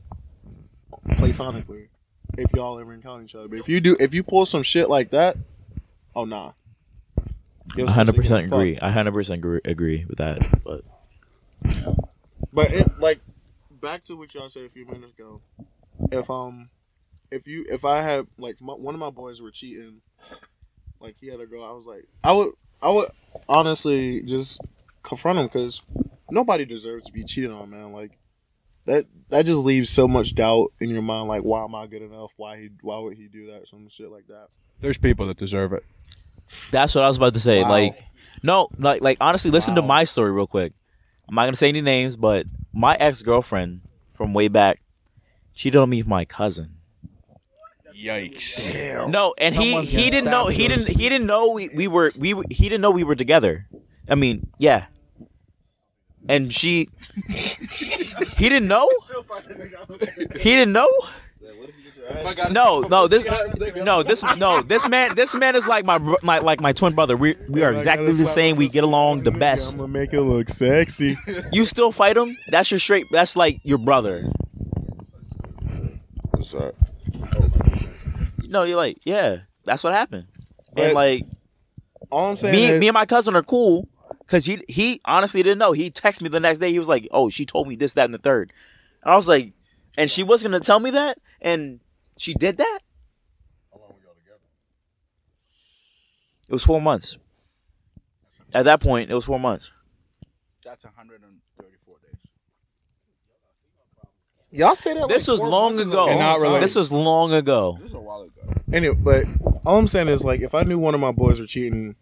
platonically. If y'all ever encounter each other, but if you pull some shit like that, oh nah. 100% agree. I 100% agree with that. But it, like back to what y'all said a few minutes ago. If I had like one of my boys were cheating, like he had a girl, I was like, I would honestly just confront him because nobody deserves to be cheated on, man. Like that just leaves so much doubt in your mind. Like, why am I good enough? Why would he do that? Some shit like that. There's people that deserve it. That's what I was about to say. Wow. Like, no, like honestly, listen to my story real quick. I'm not gonna say any names, but my ex-girlfriend from way back cheated on me with my cousin. Yikes! Damn. No, and he didn't know he didn't know we were together. I mean, yeah. And she he didn't know. This man is like my twin brother. We are exactly the same. We get along the best. I'm gonna make it look sexy. You still fight him? That's like your brother. What's up? No, you're like, yeah, that's what happened. But and like, all I'm saying me and my cousin are cool because he honestly didn't know. He texted me the next day. He was like, oh, she told me this, that, and the third. And I was like, and she was gonna tell me that, and she did that. How long were y'all together? It was 4 months. At that point, it was 4 months. That's 134 days. Y'all say that this was long ago. This was long ago. This was a while ago. Anyway, but all I'm saying is, like, if I knew one of my boys were cheating,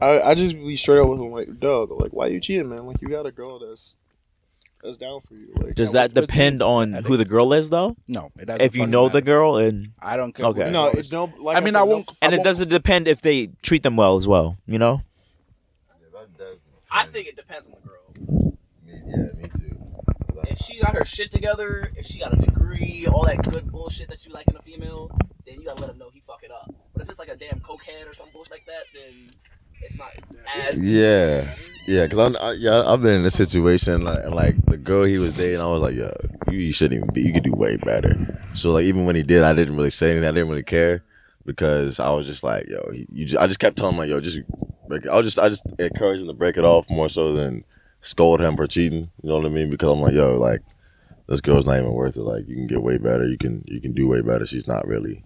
I just be straight up with him, like, dog, like, why you cheating, man? Like, you got a girl that's down for you. Like, does that depend on who the girl is, though? No, it doesn't. If you know the girl, and I don't care. Okay. No, it's no. Like I mean, I won't. And it doesn't depend if they treat them well as well. You know. Yeah, that does depend. I think it depends on the girl. Yeah, me too. If she got her shit together, if she got a degree, all that good bullshit that you like in a female, then you gotta let him know he fucking up. But if it's like a damn cokehead or some bullshit like that, then it's not as... Yeah, because I've been in a situation, like the girl he was dating, I was like, yo, you shouldn't even be, you could do way better. So, like, even when he did, I didn't really say anything, I didn't really care, because I was just like, yo, I just kept telling him, like, yo, just break it. I just encouraged him to break it off more so than... scold him for cheating, you know what I mean? Because I'm like, yo, like, this girl's not even worth it. Like, you can get way better. You can do way better. She's not really.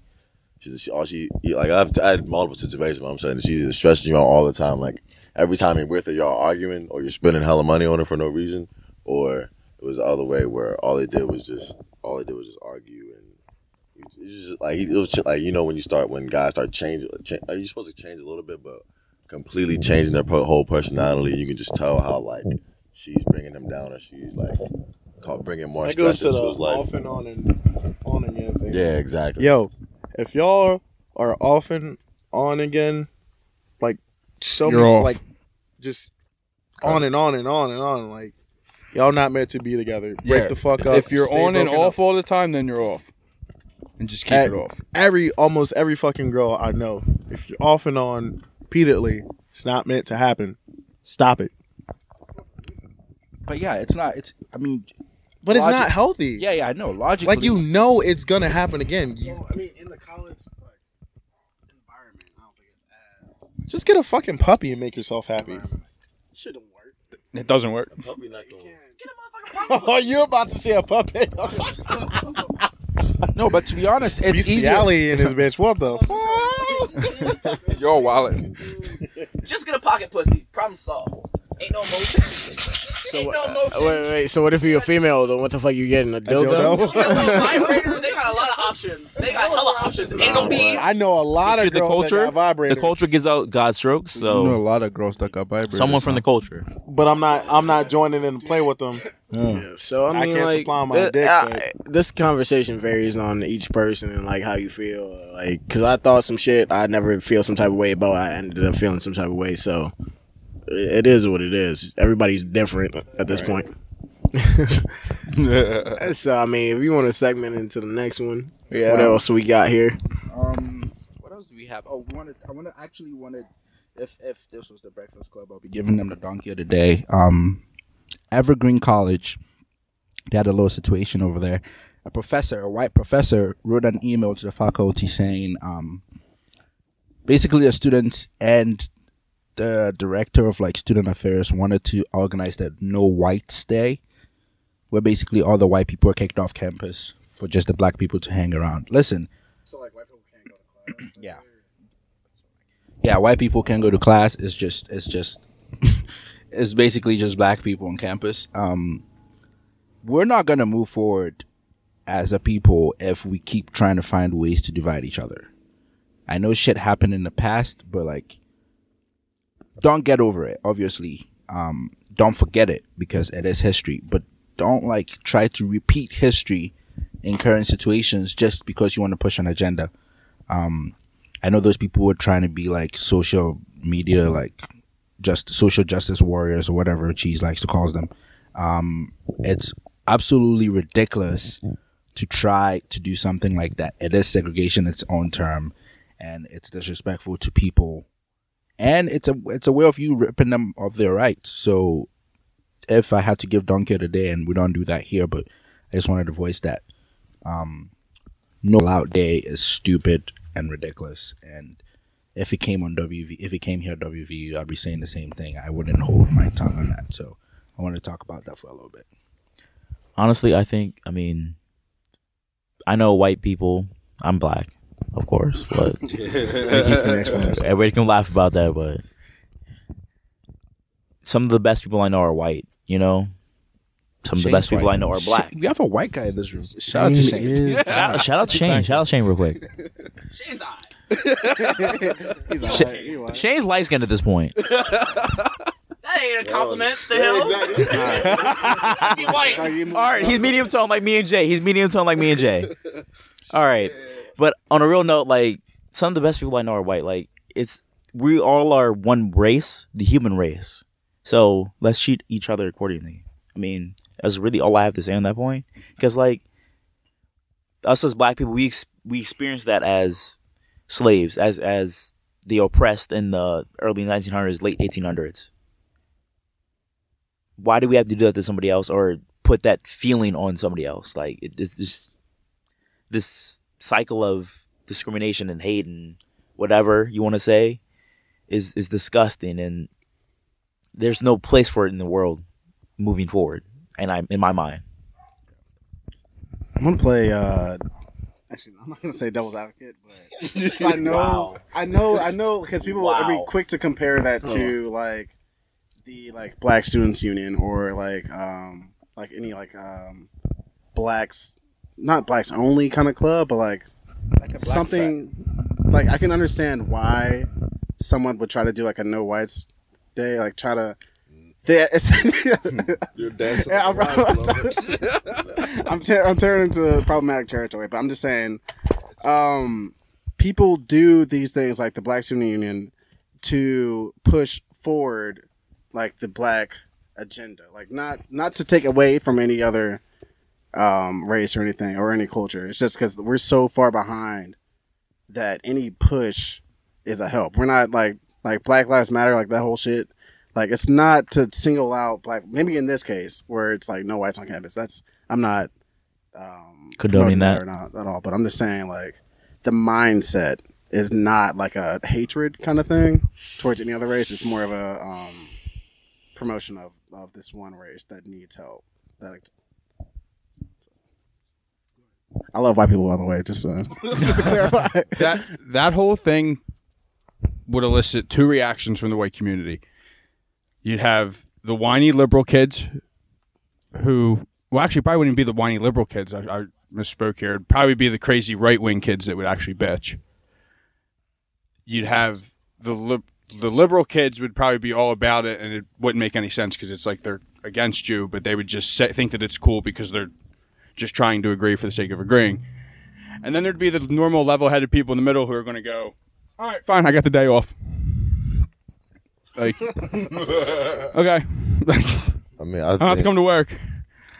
I had multiple situations, but I'm saying she's either stressing you out all the time. Like, every time you're with her, y'all arguing, or you're spending hella money on her for no reason, or it was the other way where all they did was just argue, and it's just like when guys start changing, you're supposed to change a little bit, but. Completely changing their whole personality. You can just tell how, like, she's bringing him down, or she's, like, bringing more stress into his life. Off and on again thing. Yeah, exactly. Yo, if y'all are off and on again, like, so much, like, just on and on and on and on, like, y'all not meant to be together. Break the fuck up. If you're on and off all the time, then you're off. and just keep it off. Almost every fucking girl I know, if you're off and on repeatedly, it's not meant to happen. Stop it. But yeah, it's not. It's. I mean, but it's not healthy. Yeah, yeah, I know. Logically, like you know, it's gonna happen again. Well, I mean, in the college environment, I don't think it's as. Just get a fucking puppy and make yourself happy. Shouldn't work. It doesn't work. A puppy not goes. Get a motherfucking puppy. Oh, you're about to see a puppy. No, but to be honest, it's Beastie easier. Alley in his bitch. What the fuck? Your wallet. Just get a pocket pussy. Problem solved. Ain't no motion. So what if you're a female? Then what the fuck you getting? A dildo? Vibrators. They got a lot of options. They got hella options. Ain't no beads. I know a lot of girls that got vibrators. The culture gives out God strokes. So you know a lot of girls that got vibrators. Someone from the culture. But I'm not joining in to play with them. Yeah. So I mean, I can't supply my dick. This conversation varies on each person and like how you feel. Like, cause I thought some shit I never feel some type of way about. I ended up feeling some type of way. So. It is what it is. Everybody's different at this point. So, I mean, if you want to segment into the next one, what else we got here? What else do we have? Oh, I wanted, if this was the Breakfast Club, I'll be giving them the donkey of the day. Evergreen College, they had a little situation over there. A white professor, wrote an email to the faculty saying, basically the students and the director of like student affairs wanted to organize that No Whites Day, where basically all the white people are kicked off campus for just the black people to hang around. Listen. So like white people can't go to class. Yeah. Yeah, white people can't go to class. It's just it's basically just black people on campus. We're not gonna move forward as a people if we keep trying to find ways to divide each other. I know shit happened in the past, but like, don't get over it, obviously. Don't forget it because it is history. But don't like try to repeat history in current situations just because you want to push an agenda. I know those people were trying to be like social media, like just social justice warriors or whatever Cheese likes to call them. It's absolutely ridiculous to try to do something like that. It is segregation, its own term, and it's disrespectful to people. And it's a way of you ripping them of their rights. So if I had to give donkey today, and we don't do that here, but I just wanted to voice that. No Loud Day is stupid and ridiculous. And if it came here WVU, I'd be saying the same thing. I wouldn't hold my tongue on that. So I want to talk about that for a little bit. Honestly, I know white people. I'm black. Of course, but everybody can laugh about that. But some of the best people I know are white. You know, some of the best people I know are black. We have a white guy in this room. Shout out to Shane. Shout out to Shane. Shout out to Shane real quick. Shane's hot. He's hot. Shane's light skinned at this point. That ain't a compliment. The hell. Exactly. He's white. All right, he's medium tone like me and Jay. All right. But on a real note, like, some of the best people I know are white. Like, we all are one race, the human race. So let's treat each other accordingly. I mean, that's really all I have to say on that point. Because, like, us as black people, we experienced that as slaves, as the oppressed in the early 1900s, late 1800s. Why do we have to do that to somebody else or put that feeling on somebody else? Like, it's just this cycle of discrimination and hate and whatever you want to say is disgusting, and there's no place for it in the world moving forward. And I'm in my mind. I'm gonna play. Actually, I'm not gonna say devil's advocate, but I know, because people would be quick to compare that to like the like Black Students Union or like any like blacks. Not blacks only kind of club, but like something frat. Like I can understand why someone would try to do like a No Whites Day, like try to. You're dancing. Yeah, I'm turning into problematic territory, but I'm just saying, people do these things like the Black Student Union to push forward like the black agenda, like not to take away from any other race or anything or any culture. It's just because we're so far behind that any push is a help. We're not like Black Lives Matter, like that whole shit. Like, it's not to single out Black. Maybe in this case where it's like no whites on campus. I'm not condoning that or not at all. But I'm just saying, like, the mindset is not like a hatred kind of thing towards any other race. It's more of a promotion of this one race that needs help. I love white people, by the way, just to clarify. That whole thing would elicit two reactions from the white community. You'd have the whiny liberal kids who, well, actually, probably wouldn't be the whiny liberal kids. I misspoke here. It'd probably be the crazy right-wing kids that would actually bitch. You'd have the liberal kids would probably be all about it, and it wouldn't make any sense because it's like they're against you, but they would just think that it's cool because they're just trying to agree for the sake of agreeing. And then there'd be the normal level-headed people in the middle who are going to go, all right, fine, I got the day off. Like, okay. I mean, I don't have to come to work. I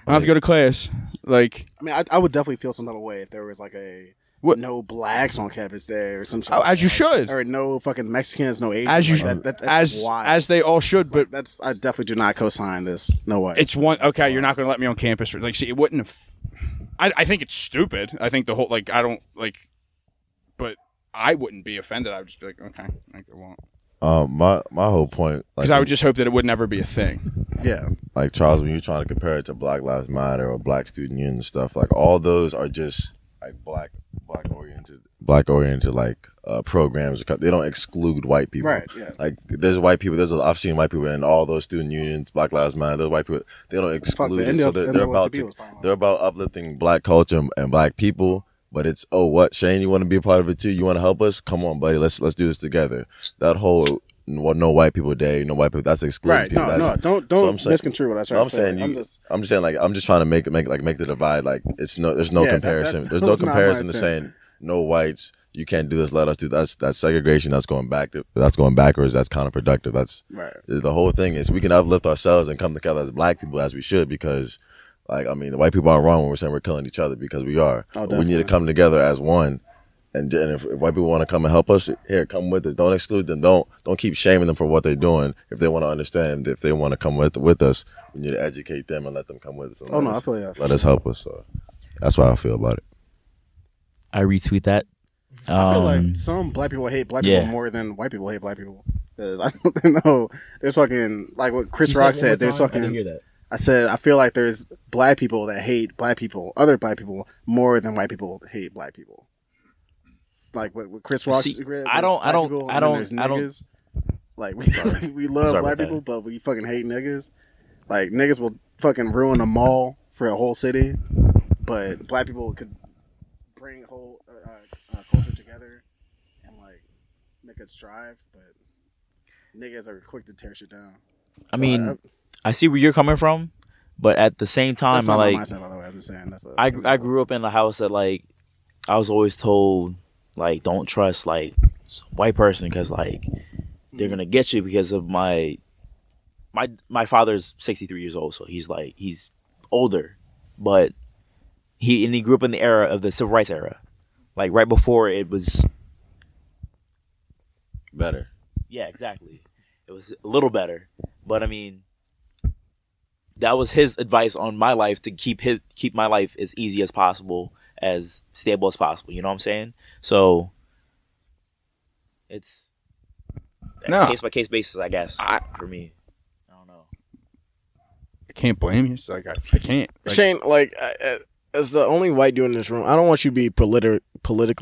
don't have to go to class. Like, I mean, I would definitely feel some other way if there was like a no blacks on campus day or some shit. Oh, as you should. Or no fucking Mexicans, no Asians. As you should. That's wild. As they all should. But like, I definitely do not co-sign this. No way. It's one. Okay, you're not going to let me on campus. Like, see, it wouldn't have. I think it's stupid. I think the whole, like, I don't, like, but I wouldn't be offended. I would just be like, okay, I won't. My whole point, because I would just hope that it would never be a thing. Yeah, like Charles, when you're trying to compare it to Black Lives Matter or Black Student Union stuff, like all those are just like black oriented like programs. They don't exclude white people, right? Yeah. Like there's white people. I've seen white people in all those student unions, Black Lives Matter. Those white people, they don't exclude. So they're about uplifting Black culture and Black people. But it's, oh, what, Shane, you want to be a part of it too? You want to help us? Come on, buddy. Let's do this together. That whole no white people day, no white people, that's excluding right, people. No, don't misconstrue what I try to say. I'm just saying like I'm just trying to make the divide. Like it's no, there's no comparison. There's no comparison to saying no whites. You can't do this. Let us do that. That's segregation. That's going backwards. That's counterproductive. That's right. The whole thing is we can uplift ourselves and come together as Black people as we should because. Like, I mean, the white people aren't wrong when we're saying we're killing each other because we are. Oh, we need to come together as one. And if white people want to come and help us, here, come with us. Don't exclude them. Don't keep shaming them for what they're doing. If they want to understand, if they want to come with us, we need to educate them and let them come with us. I feel you. Let us help us. So that's why I feel about it. I retweet that. I feel like some Black people hate Black people more than white people hate Black people. Because I don't know. There's fucking, like what Chris Rock said, there's fucking. I didn't hear that. I said, I feel like there's Black people that hate Black people, other Black people, more than white people hate Black people. Like what Chris Rock. I don't. Like we love Black people, but we fucking hate niggas. Like niggas will fucking ruin a mall for a whole city, but Black people could bring whole culture together and like make it strive. But niggas are quick to tear shit down. I see where you're coming from, but at the same time, that's I grew up in a house that like I was always told like don't trust like some white person because like they're gonna get you because of my father's 63 years old, so he's older, but he grew up in the era of the civil rights era, like right before it was better. Yeah, exactly. It was a little better, but I mean. That was his advice on my life to keep my life as easy as possible, as stable as possible. You know what I'm saying? So it's case by case basis, I guess. For me, I don't know. I can't blame you. Like I can't. Like, Shane, like as the only white dude in this room, I don't want you to be politically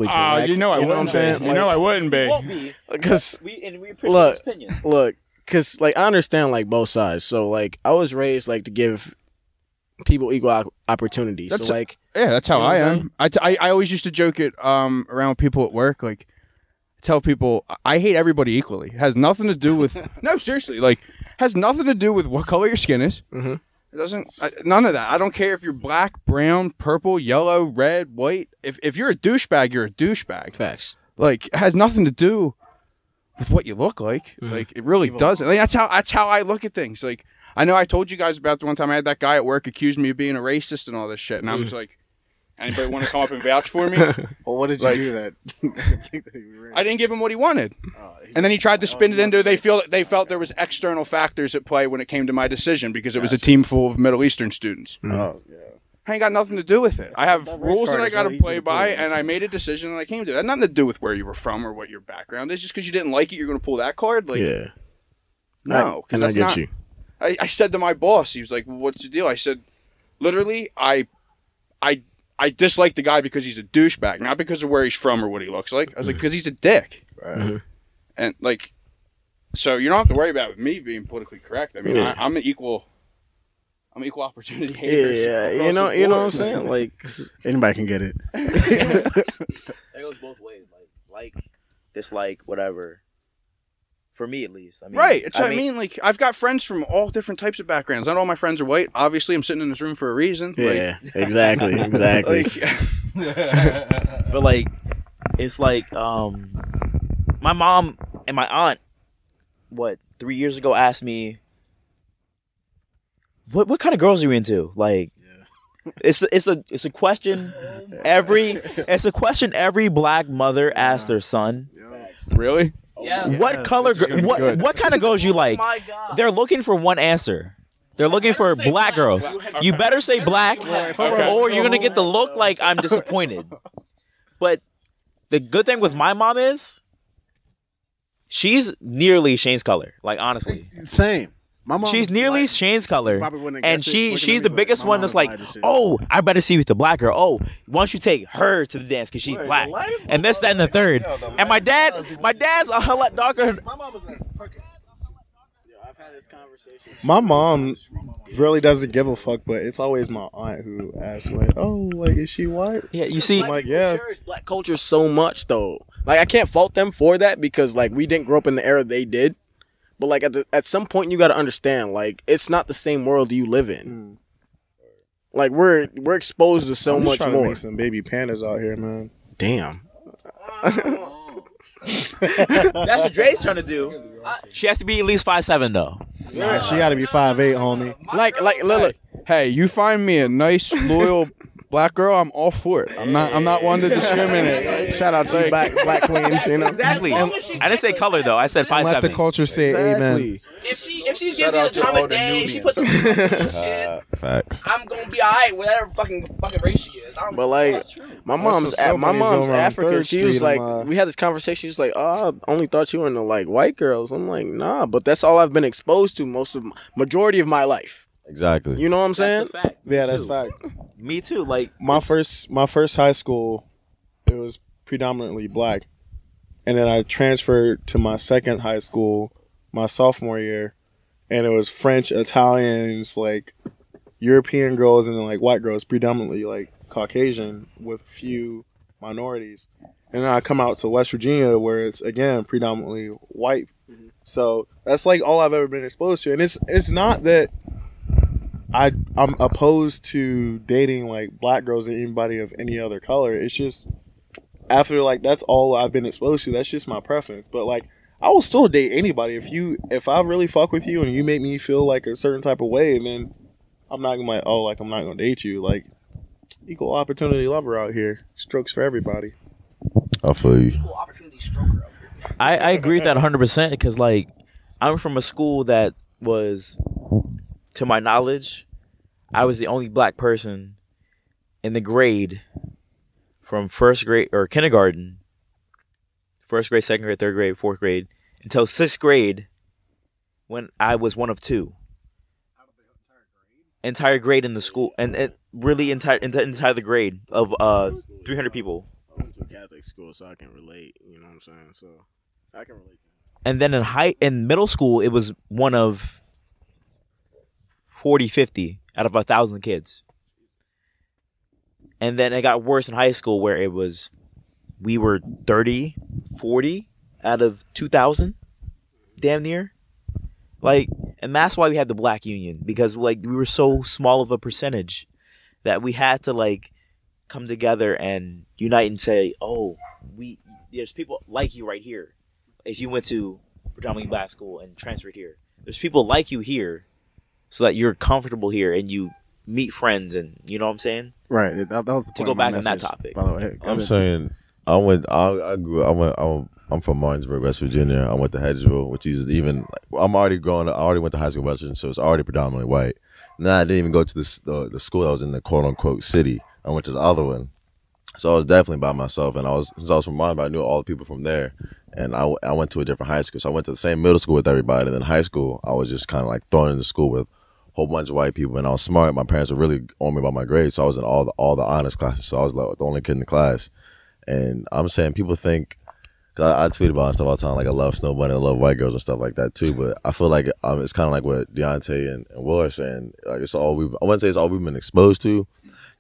correct. You know I wouldn't. Saying? You know I wouldn't be. Won't be because we appreciate his opinion. Look. Cause like I understand like both sides, so like I was raised like to give people equal opportunity. That's so like that's how I am. I always used to joke it around people at work, like tell people I hate everybody equally. It has nothing to do with no seriously, like has nothing to do with what color your skin is. Mm-hmm. It doesn't none of that. I don't care if you're black, brown, purple, yellow, red, white. If you're a douchebag, you're a douchebag. Facts. Like it has nothing to do with what you look like. Like it really doesn't. Like, that's how I look at things. Like I know I told you guys about the one time I had that guy at work accuse me of being a racist and all this shit, and I was like, anybody want to come up and vouch for me? Well, what did you do that? I didn't give him what he wanted. And then he tried to spin it into they felt there was external factors at play when it came to my decision because it was a team full of Middle Eastern students. Oh, yeah. I ain't got nothing to do with it. I have rules that I got to play by, and I made a decision and I came to it. It had nothing to do with where you were from or what your background is. Just because you didn't like it, you're going to pull that card? Like, yeah. No, because that's not... I said to my boss, he was like, well, what's the deal? I said, literally, I dislike the guy because he's a douchebag, not because of where he's from or what he looks like. I was like, because he's a dick. Right. Mm-hmm. And, like, so you don't have to worry about me being politically correct. I mean, yeah. I'm equal opportunity haters. Yeah. You know what I'm saying? Like, anybody can get it. It goes both ways. Like, dislike, whatever. For me, at least. I mean, right. That's what I mean. Like, I've got friends from all different types of backgrounds. Not all my friends are white. Obviously, I'm sitting in this room for a reason. Yeah, like, exactly. Like, but, like, it's like, my mom and my aunt, 3 years ago asked me, What kind of girls are you into? Like, yeah. it's a question every black mother asks their son. Yeah. Really? Yeah. What color? What kind of girls you like? Oh my God. They're looking for one answer. They're looking for black girls. Okay. You better say black, or you're gonna get the look like I'm disappointed. But the good thing with my mom is she's nearly Shane's color. Like, honestly, same. My mom, she's nearly black. Shane's color, and she's the biggest one that's like, oh, I better see with the black girl. Oh, why don't you take her to the dance because she's black, and this, that, and the third. And my dad's a whole lot darker. My mom was like, fuck it. Yo, I've had this conversation. My mom really doesn't give a fuck, but it's always my aunt who asks, like, oh, like, is she white? Yeah, you see, like, yeah, black culture so much though. Like, I can't fault them for that because, like, we didn't grow up in the era they did. But, like, at some point, you got to understand, like, it's not the same world you live in. Like, we're exposed to so much more. I'm trying to make some baby pandas out here, man. Damn. That's what Dre's trying to do. She has to be at least 5'7", though. Yeah, she got to be 5'8", homie. Like, look. Hey, you find me a nice, loyal black girl, I'm all for it. I'm not one to discriminate. Shout out to you black queens, you know. Exactly. I didn't say color though. I said 5'7". Let the culture say amen. If she gives me the time of day, she puts some shit. Facts. I'm gonna be alright with whatever fucking race she is. But, like, my mom's African. She was like, we had this conversation. She was like, oh, I only thought you were into, like, white girls. I'm like, nah, but that's all I've been exposed to majority of my life. Exactly. You know what I'm saying? That's a fact. Yeah, that's a fact. Me too. Like, my first high school, it was predominantly black, and then I transferred to my second high school, my sophomore year, and it was French, Italians, like European girls, and then, like, white girls, predominantly, like, Caucasian with a few minorities. And then I come out to West Virginia where it's, again, predominantly white. Mm-hmm. So that's, like, all I've ever been exposed to, and it's not that I'm opposed to dating, like, black girls and anybody of any other color. It's just, after, like, that's all I've been exposed to. That's just my preference. But, like, I will still date anybody. If I really fuck with you and you make me feel like a certain type of way, then I'm not gonna, like, oh, like, I'm not gonna date you. Like, equal opportunity lover out here. Strokes for everybody. I feel you. Equal opportunity stroker out here. I agree with that 100% because, like, I'm from a school that was, to my knowledge, I was the only black person in the grade from first grade or kindergarten, first grade, second grade, third grade, fourth grade, until sixth grade when I was one of two. Entire grade in the school, and it really entire the grade of 300 people. I went to a Catholic school, so I can relate. You know what I'm saying? So I can relate to that. And then in middle school, it was one of 50 out of 1,000 kids. And then it got worse in high school where it was, we were 40 out of 2,000, damn near. Like, and that's why we had the Black Union, because, like, we were so small of a percentage that we had to, like, come together and unite and say, oh, there's people like you right here. If you went to predominantly black school and transferred here, there's people like you here so that you're comfortable here and you meet friends and you know what I'm saying? Right. That was the point to go back message, on that topic. By the way, I'm saying I'm from Martinsburg, West Virginia. I went to Hedgesville, which is even I already went to high school in West Virginia, so it's already predominantly white. Now I didn't even go to the school that was in the quote unquote city. I went to the other one. So I was definitely by myself, and since I was from Martinsburg, I knew all the people from there, and I went to a different high school. So I went to the same middle school with everybody, and then high school, I was just kind of like thrown into school with a whole bunch of white people, and I was smart. My parents were really on me about my grades, so I was in all the honors classes, so I was like the only kid in the class. And I'm saying people think, because I tweet about it and stuff all the time, like I love snowboarding, I love white girls and stuff like that too, but I feel like it's kind of like what Deontay and Will are saying. Like I wouldn't say it's all we've been exposed to.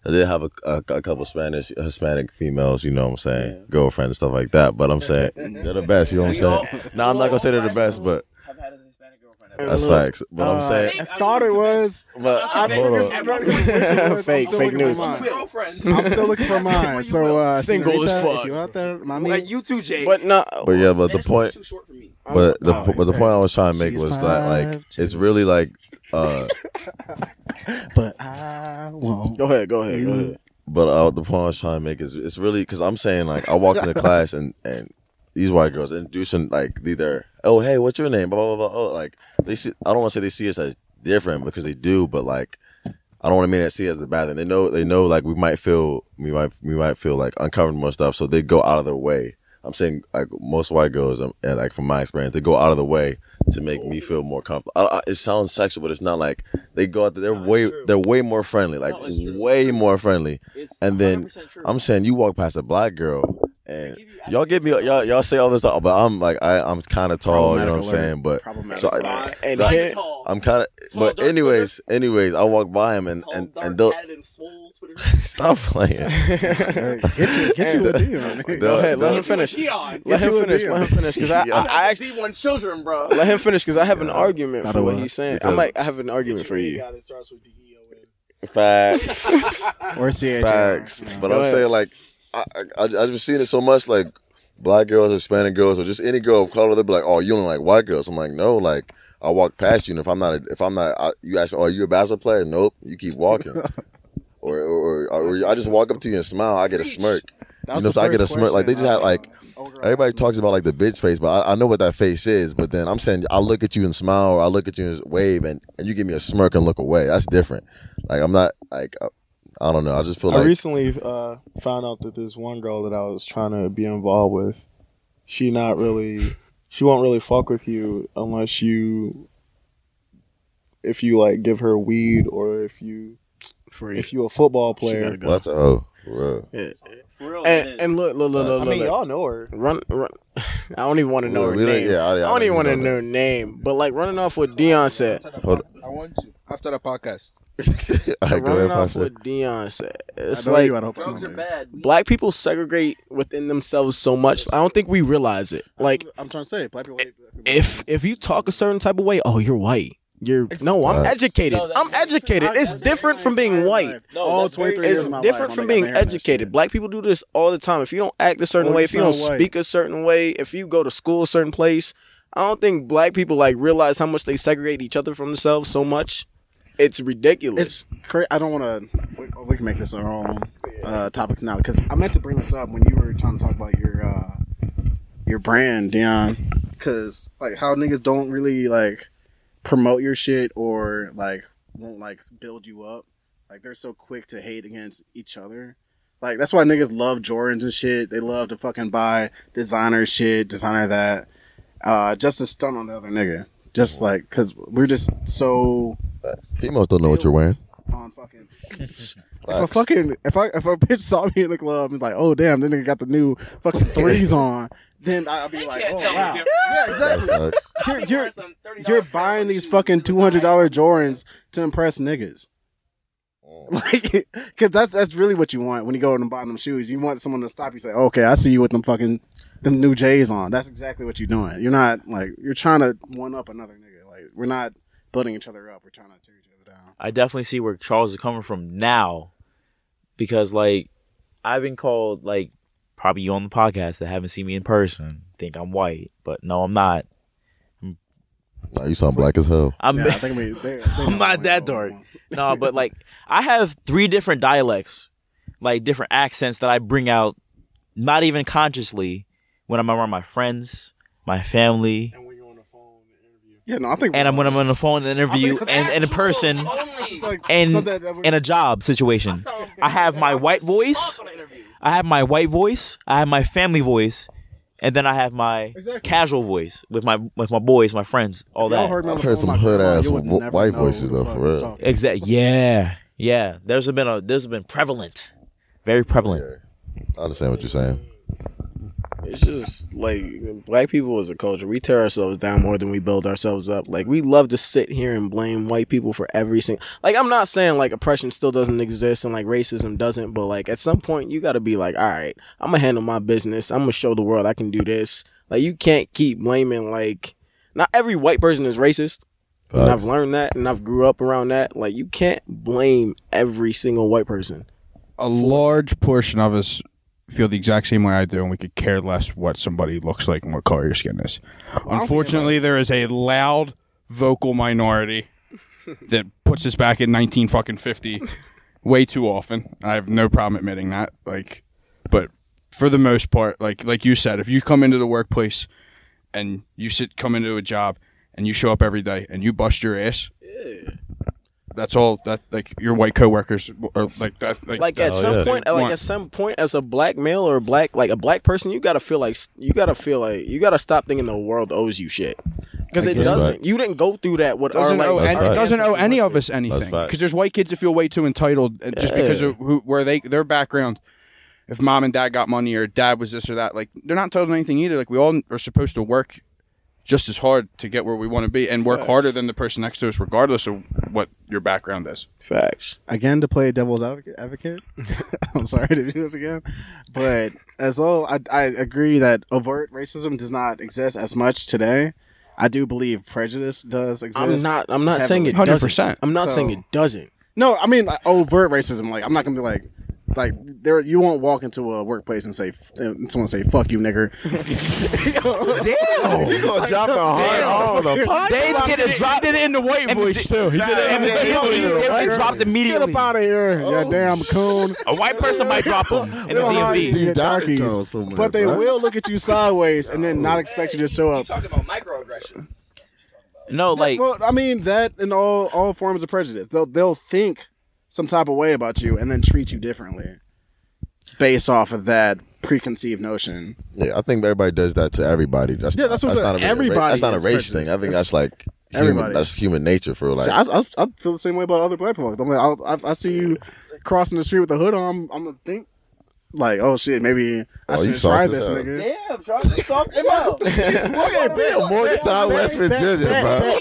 I did have a couple Spanish, Hispanic females, you know what I'm saying, yeah. Girlfriends and stuff like that. But I'm saying they're the best, you know what I'm saying? No, I'm not going to say they're the best, but I've had a Hispanic girlfriend. That's facts. But I'm saying. I thought it was. But I think fake news. I'm still looking for mine. So single as fuck. You out there, my man? You too, Jake. But no. But yeah, but the point. Too short for me. But the point I was trying to make was that, like, it's really like. But I won't. Go ahead. But the point I was trying to make is it's really because I'm saying, like, I walked into class and these white girls introducing, like, either, oh, hey, what's your name? Blah, blah, blah. Oh, like, they see, I don't want to say they see us as different because they do, but, like, I don't want to mean that see us as the bad thing. They know, like, we might feel like uncomfortable and stuff, so they go out of their way. I'm saying, like, most white girls, and like from my experience, they go out of the way to make me feel more comfortable. It sounds sexual, but it's not like they go out there. They're way more friendly, like way more friendly. And then I'm saying you walk past a black girl, and y'all say all this stuff, but I'm like I'm kind of tall, you know what I'm saying? But so I'm kind of. But anyways, I walk by him and they'll. Stop playing. Get you a deal, man. Go ahead. Let him finish. Let him finish. Because I actually want children, bro. Let him finish because I have an argument for what he's saying. I have an argument for you. Facts. Or CHX. But I'm saying, like, I've just seen it so much, like, black girls, Hispanic girls, or just any girl of color, they'll be like, oh, you don't like white girls. I'm like, no, like, I walk past you, and if I'm not, you ask me, oh, are you a basketball player? Nope. You keep walking. Or I just walk up to you and smile. I get a smirk. You know, so I get a smirk. Like, they just have, like, everybody talks about, like, the bitch face, but I know what that face is. But then I'm saying I look at you and smile, or I look at you and wave, and you give me a smirk and look away. That's different. Like, I'm not, like, I don't know. I just feel like. I recently found out that this one girl that I was trying to be involved with, she won't really fuck with you unless you, if you, like, give her weed or if you. Free. If you're a football player, go. Well, that's bro. Yeah. For real. And look. I mean, y'all know her. Run. I don't even want to know her name. Yeah, I don't even want to know her name. But like running off what Dion said. I want to after the podcast. Right, running off what Dion said. It's like drugs are bad. Black people segregate within themselves so much. I don't think we realize it. Like I'm trying to say, black people. If you talk a certain type of way, oh, you're white. I'm educated. No, I'm educated. It's different from being white. All 23 years of my life. It's different from being educated. Black people do this all the time. If you don't act a certain way, if you don't speak a certain way, if you go to school a certain place, I don't think black people like realize how much they segregate each other from themselves so much. It's ridiculous. It's crazy. I don't want to. We can make this our own topic now because I meant to bring this up when you were trying to talk about your brand, Dion, because like how niggas don't really like. Promote your shit or like won't like build you up. Like they're so quick to hate against each other. Like that's why niggas love Jordans and shit. They love to fucking buy designer shit, designer that, just to stunt on the other nigga. Just like because we're just so. Females don't know what you're wearing. On fucking. If a bitch saw me in the club and like, oh damn, that nigga got the new fucking threes on. Then I'll be like, oh, wow. Yeah, exactly. You're buying these fucking $200 Jordans to impress niggas. Like, because that's really what you want when you go in the bottom shoes. You want someone to stop you and say, okay, I see you with them new J's on. That's exactly what you're doing. You're not, like, you're trying to one-up another nigga. Like, we're not butting each other up. We're trying to tear each other down. I definitely see where Charles is coming from now because, like, I've been called, like, probably you on the podcast that haven't seen me in person think I'm white, but no, I'm not. I'm Nah, you sound black as hell. I'm not that dark. No, but like I have 3 different dialects, like different accents that I bring out, not even consciously, when I'm around my friends, my family. And when you're on the phone in the interview. Yeah, no, I think. And when I'm on the phone in an interview and in person, in a job situation, I have my white voice. I have my family voice. And then I have my casual voice with my boys, my friends, all that. I've heard some hood ass white voices though, for real. Exactly. Yeah. There's been prevalent, very prevalent. Yeah. I understand what you're saying. It's just like black people as a culture, we tear ourselves down more than we build ourselves up. Like we love to sit here and blame white people for every single. Like I'm not saying like oppression still doesn't exist and like racism doesn't, but like at some point you got to be like, all right, I'm gonna handle my business. I'm gonna show the world I can do this. Like you can't keep blaming like not every white person is racist. Facts. And I've learned that and I've grew up around that. Like you can't blame every single white person. A large portion of us feel the exact same way I do, and we could care less what somebody looks like and what color your skin is. Unfortunately, there is a loud vocal minority that puts us back in 1950 way too often. I have no problem admitting that. Like, but for the most part, like you said, if you come into the workplace and you come into a job and you show up every day and you bust your ass, yeah. That's all that like your white coworkers or like that. Like at some point, like at some point, as a black male or a black person, you gotta feel like you gotta stop thinking the world owes you shit because it doesn't. Right. You didn't go through that. It doesn't owe any of us anything because there's white kids that feel way too entitled just because of their background. If mom and dad got money or dad was this or that, like they're not entitled to anything either. Like we all are supposed to work just as hard to get where we want to be and work harder than the person next to us regardless of what your background is. Facts. Again, to play devil's advocate, I'm sorry to do this again, but as though I agree that overt racism does not exist as much today, I do believe prejudice does exist. I'm not saying it 100%. Doesn't. I'm not saying it doesn't. No, I mean like, overt racism. Like I'm not going to be like there, you won't walk into a workplace and say, someone say, "Fuck you, nigger." Damn, you gonna drop a hard on the podcast? They did it. Dropped it in the white voice too. He did it. They dropped immediately. Get up out of here, you damn coon! A white person might drop them in the DMV, but they will look at you sideways and then not expect you to show up. Talking about microaggressions. No, like I mean that in all forms of prejudice, they'll think some type of way about you and then treat you differently based off of that preconceived notion. Yeah, I think everybody does that to everybody. That's not a race thing. I think that's like human nature for like. See, I feel the same way about other black folks. I see you crossing the street with a hood on, I'm gonna think like, oh shit, maybe I should try this nigga. Damn, try to talk him out. Morgantown, West Virginia, bro.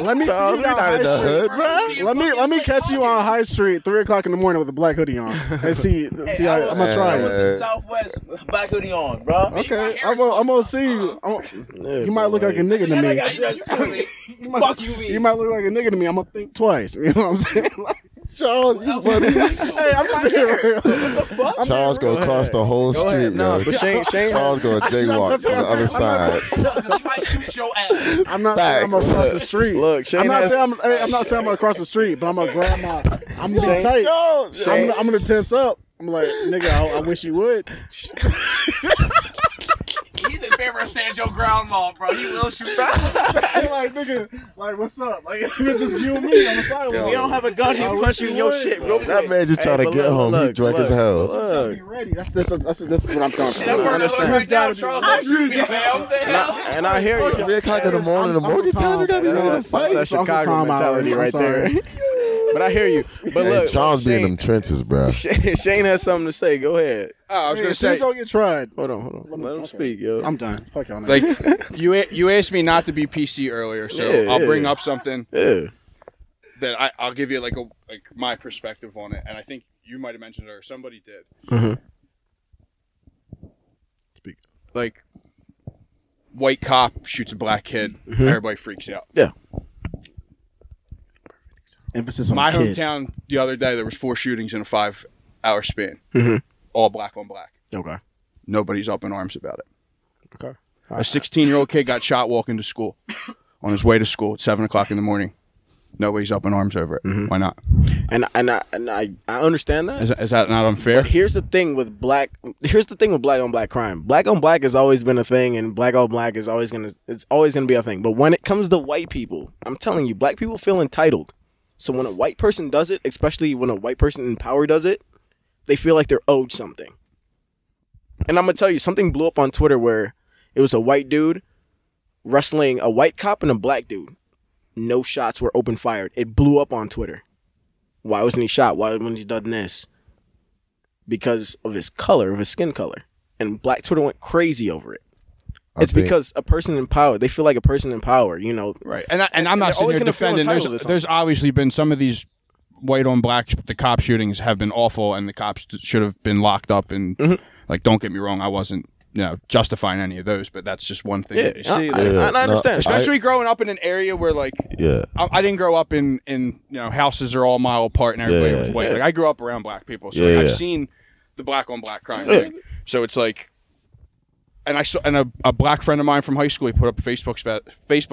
Let me see you down High Street, bro. Let me catch you on High Street, 3:00 in the morning with a black hoodie on, and see how I'm gonna try it. Southwest black hoodie on, bro. Okay, I'm gonna see you. You might look like a nigga to me. Fuck you, you might look like a nigga to me. I'm gonna think twice. You know what I'm saying? Charles, you funny. Hey, I'm not here. What the fuck? Charles gonna cross the whole street, no, but Shane, Charles gonna jaywalk on the other side. He might shoot your ass. I'm not saying I'm gonna cross the street. Look, Shane, I'm not saying I'm gonna cross the street, but I'm gonna grab my. I'm gonna be tight. I'm gonna tense up. I'm like, nigga, I wish you would. He's in favor of stand your ground law, bro. He will shoot back. Like, nigga, like, what's up? Like, it's just you and me on the sidewalk. We don't have a gun. He punch you in your shit real quick. That man just trying to get home. He drunk as hell. Be ready. That's what I'm talking about. I understand. I shoot me, man. And I hear you. 3:00 in the morning. The morning time, you gotta be ready to fight. That's Chicago mentality right there. But I hear you. But look, Charles be in them trenches, bro. Shane has something to say. Go ahead. I was gonna say, don't get tried. Hold on. Let him speak, yo. I'm done. Fuck y'all. Like you asked me not to be PC earlier, so I'll bring up something that I'll give you like my perspective on it, and I think you might have mentioned it or somebody did. Mm-hmm. Speak. Like white cop shoots a black kid, mm-hmm. Everybody freaks out. Yeah. Emphasis on my kid. Hometown the other day there was 4 shootings in a 5-hour span. Mm-hmm. All black on black. Okay. Nobody's up in arms about it. Okay. A 16-year-old kid got shot walking to school on his way to school at 7 o'clock in the morning. Nobody's up in arms over it. Mm-hmm. Why not? And I understand that. Is that not unfair? But here's the thing with black on black crime. Black on black has always been a thing, and black on black is always gonna be a thing. But when it comes to white people, I'm telling you, black people feel entitled. So when a white person does it, especially when a white person in power does it, they feel like they're owed something. And I'm gonna tell you, something blew up on Twitter where it was a white dude wrestling a white cop and a black dude. No shots were open fired. It blew up on Twitter. Why wasn't he shot? Why wasn't he done this? Because of his color, of his skin color. And black Twitter went crazy over it. It's because a person in power, they feel like a person in power, you know. Right. And I'm not sitting here defending. There's obviously been some of these white on black, the cop shootings have been awful, and the cops should have been locked up. And mm-hmm. like, don't get me wrong, I wasn't, you know, justifying any of those, but that's just one thing. Yeah, that you see, I understand, especially growing up in an area where, like, I didn't grow up in you know, houses are all a mile apart and everybody was white. Yeah. Like, I grew up around black people, so I've seen the black on black crime thing. So it's like, and I saw, and a black friend of mine from high school, he put up Facebook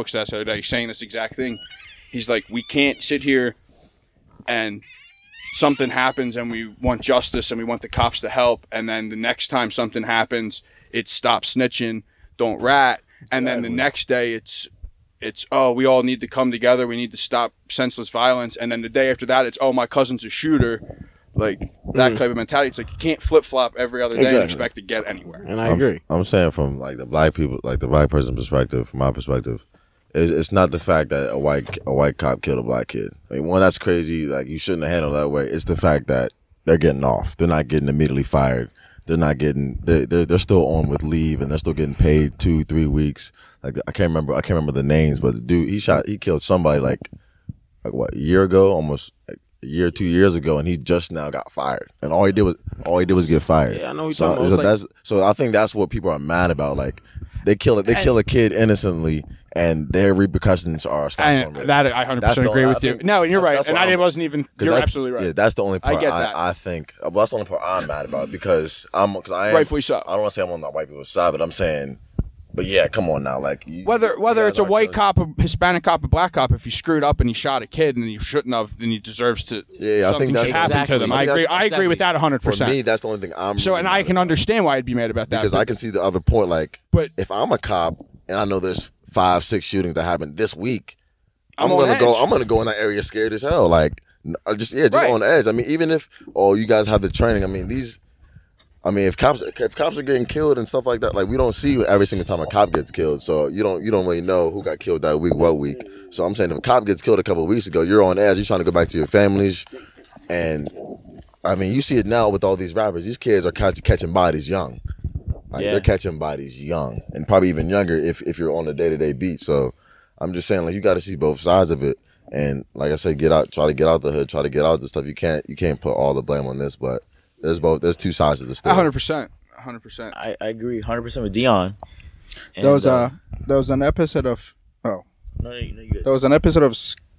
status the other day saying this exact thing. He's like, we can't sit here and something happens and we want justice and we want the cops to help, and then the next time something happens, it's stop snitching, don't rat. Exactly. And then the next day it's oh, we all need to come together, we need to stop senseless violence. And then the day after that, it's oh, my cousin's a shooter. Like, that type of mentality. It's like, you can't flip-flop every other day and expect to get anywhere. And I agree. I'm saying from, like, the black people, like, the black person perspective, from my perspective, it's not the fact that a white cop killed a black kid. I mean, one, that's crazy. Like, you shouldn't have handled it that way. It's the fact that they're getting off. They're not getting immediately fired. They're not getting. They're still on with leave, and they're still getting paid 2-3 weeks. Like, I can't remember the names, but the dude, he killed somebody like what, a year ago, almost like a year, 2 years ago, and he just now got fired. And all he did was get fired. Yeah, I know. So I think that's what people are mad about. Like, they kill a kid innocently, and their repercussions are stopped. That I 100% agree with you. No, and you're right. And I wasn't even. You're absolutely right. Yeah, that's the only part I think. Well, that's the only part I'm mad about, because I am, rightfully so. I don't want to say I'm on the white people's side, but I'm saying, but yeah, come on now, like, whether it's a white cop, a Hispanic cop, a black cop, if you screwed up and you shot a kid and you shouldn't have, then you deserves to. Yeah, I think that's happened to them. I agree with that 100%. For me, that's the only thing I'm. So, and I can understand why I'd be mad about that, because I can see the other point. Like, but if I'm a cop and I know there's 5-6 shootings that happened this week, I'm gonna go in that area scared as hell. Like, just right on the edge. I mean, even if you guys have the training, I mean, if cops are getting killed and stuff like that, like, we don't see every single time a cop gets killed, so you don't really know who got killed that week, what week. So I'm saying, if a cop gets killed a couple of weeks ago, you're on edge, you're trying to go back to your families. And I mean, you see it now with all these rappers. These kids are catching bodies young. Like, they're catching bodies young, and probably even younger if you're on a day-to-day beat. So I'm just saying, like, you got to see both sides of it. And like I said, try to get out the hood, try to get out the stuff. You can't put all the blame on this, but there's two sides of the story. 100%. I agree 100% with Dion. And there was an episode of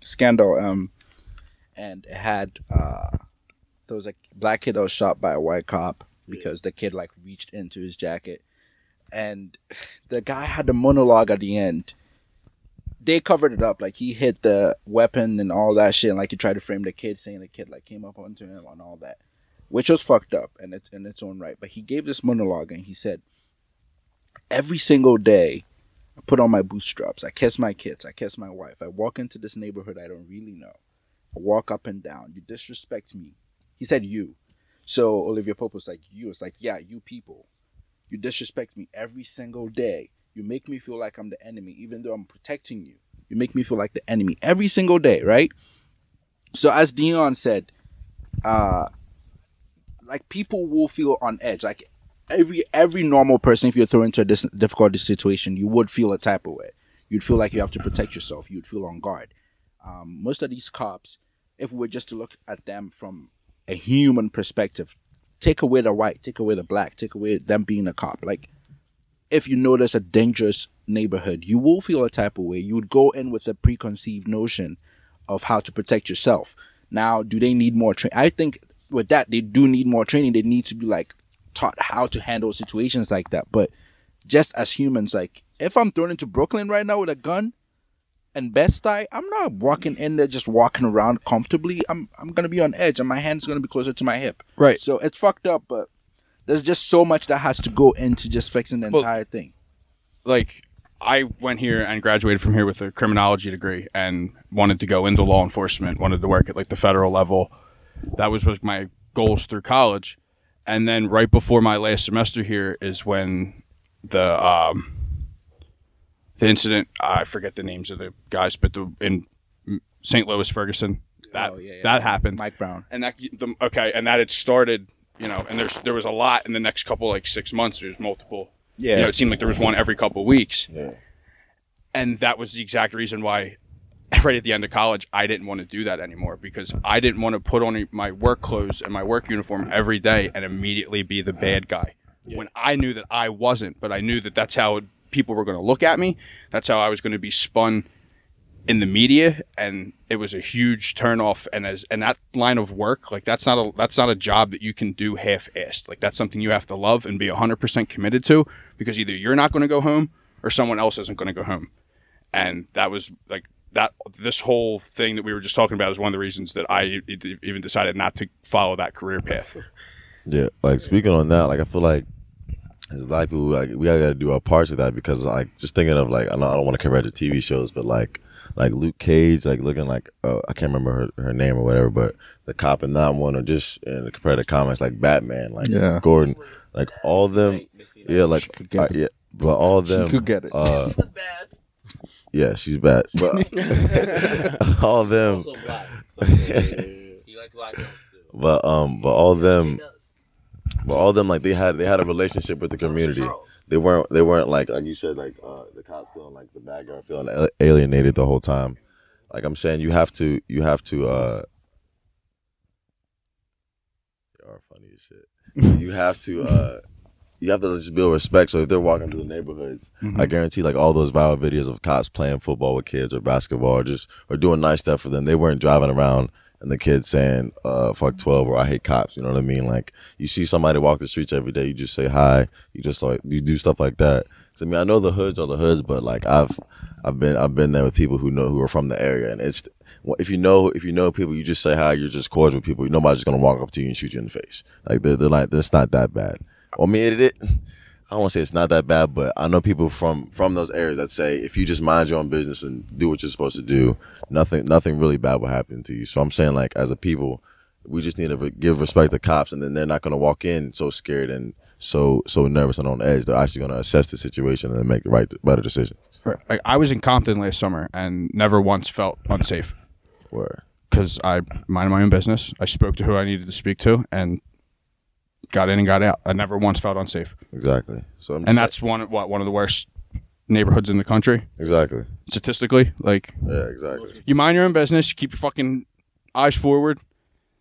Scandal, and it had there was a black kid that was shot by a white cop, because the kid, like, reached into his jacket, and the guy had the monologue at the end. They covered it up, like, he hit the weapon and all that shit, and, like, he tried to frame the kid, saying the kid, like, came up onto him and all that, which was fucked up and it's in its own right. But he gave this monologue and he said, every single day I put on my bootstraps, I kiss my kids, I kiss my wife, I walk into this neighborhood I don't really know, I walk up and down, you disrespect me. He said you. So Olivia Pope was like, you. It's like, yeah, you people. You disrespect me every single day. You make me feel like I'm the enemy, even though I'm protecting you. You make me feel like the enemy every single day, right? So as Dion said, like, people will feel on edge. Like, every normal person, if you're thrown into a difficult situation, you would feel a type of way. You'd feel like you have to protect yourself. You'd feel on guard. Most of these cops, if we were just to look at them from a human perspective, take away the white, take away the black, take away them being a cop, like, if you notice a dangerous neighborhood, you will feel a type of way. You would go in with a preconceived notion of how to protect yourself. Now, do they need more training? I think with that, they do need more training. They need to be, like, taught how to handle situations like that. But just as humans, like, if I'm thrown into Brooklyn right now with a gun and Bastille, I'm not walking in there just walking around comfortably. I'm gonna be on edge, and my hand's gonna be closer to my hip. Right. So it's fucked up, but there's just so much that has to go into just fixing the entire thing. Like, I went here and graduated from here with a criminology degree and wanted to go into law enforcement, wanted to work at like the federal level. That was like my goals through college. And then right before my last semester here is when the incident, I forget the names of the guys, but in St. Louis, Ferguson, that happened. Mike Brown. And that had started, you know, and there was a lot in the next couple, like 6 months, there's multiple. Yeah, you know, it seemed like there was one every couple of weeks. Yeah. And that was the exact reason why right at the end of college, I didn't want to do that anymore, because I didn't want to put on my work clothes and my work uniform every day and immediately be the bad guy. Yeah. When I knew that I wasn't, but I knew that that's how people were going to look at me. That's how I was going to be spun in the media. And it was a huge turnoff. And that line of work, like that's not a job that you can do half-assed. Like, that's something you have to love and be 100% committed to, because either you're not going to go home or someone else isn't going to go home. And that was like that. This whole thing that we were just talking about is one of the reasons that I even decided not to follow that career path. Yeah. Like, speaking on that, like, I feel like as black people, like, we got to do our parts of that, because like, just thinking of like, I don't want to compare to TV shows, but like Luke Cage, like looking like, I can't remember her name or whatever, but the cop in that one, or just in compared to comics, like Batman, like Gordon, like all of them, yeah, like, yeah, but all of them, she could get it. She was bad. Yeah, she's bad, but all of them, also black, so you like black girls too. But all of them. But all of them, like, they had a relationship with the community. They weren't like you said, like the cops feeling like the bad guy, feeling alienated the whole time. Like I'm saying, you have to they are funny as shit. You have to just build respect. So if they're walking through the neighborhoods, mm-hmm. I guarantee like all those viral videos of cops playing football with kids or basketball or doing nice stuff for them, they weren't driving around and the kids saying, fuck 12 or I hate cops, you know what I mean? Like, you see somebody walk the streets every day, you just say hi, you just like, you do stuff like that. So, I mean, I know the hoods are the hoods, but like I've been there with people who are from the area, and it's, if you know people, you just say hi, you're just cordial with people, nobody's gonna walk up to you and shoot you in the face. Like, they're like, that's not that bad. I mean, I don't want to say it's not that bad, but I know people from those areas that say if you just mind your own business and do what you're supposed to do, nothing really bad will happen to you. So I'm saying, like, as a people, we just need to give respect to cops, and then they're not going to walk in so scared and so nervous and on edge. They're actually going to assess the situation and make the better decisions. Right. I was in Compton last summer and never once felt unsafe. Where? Because I minded my own business. I spoke to who I needed to speak to, and got in and got out. I never once felt unsafe. Exactly. So I'm and that's one of the worst neighborhoods in the country. Exactly. Statistically, like, yeah, exactly. You mind your own business. You keep your fucking eyes forward.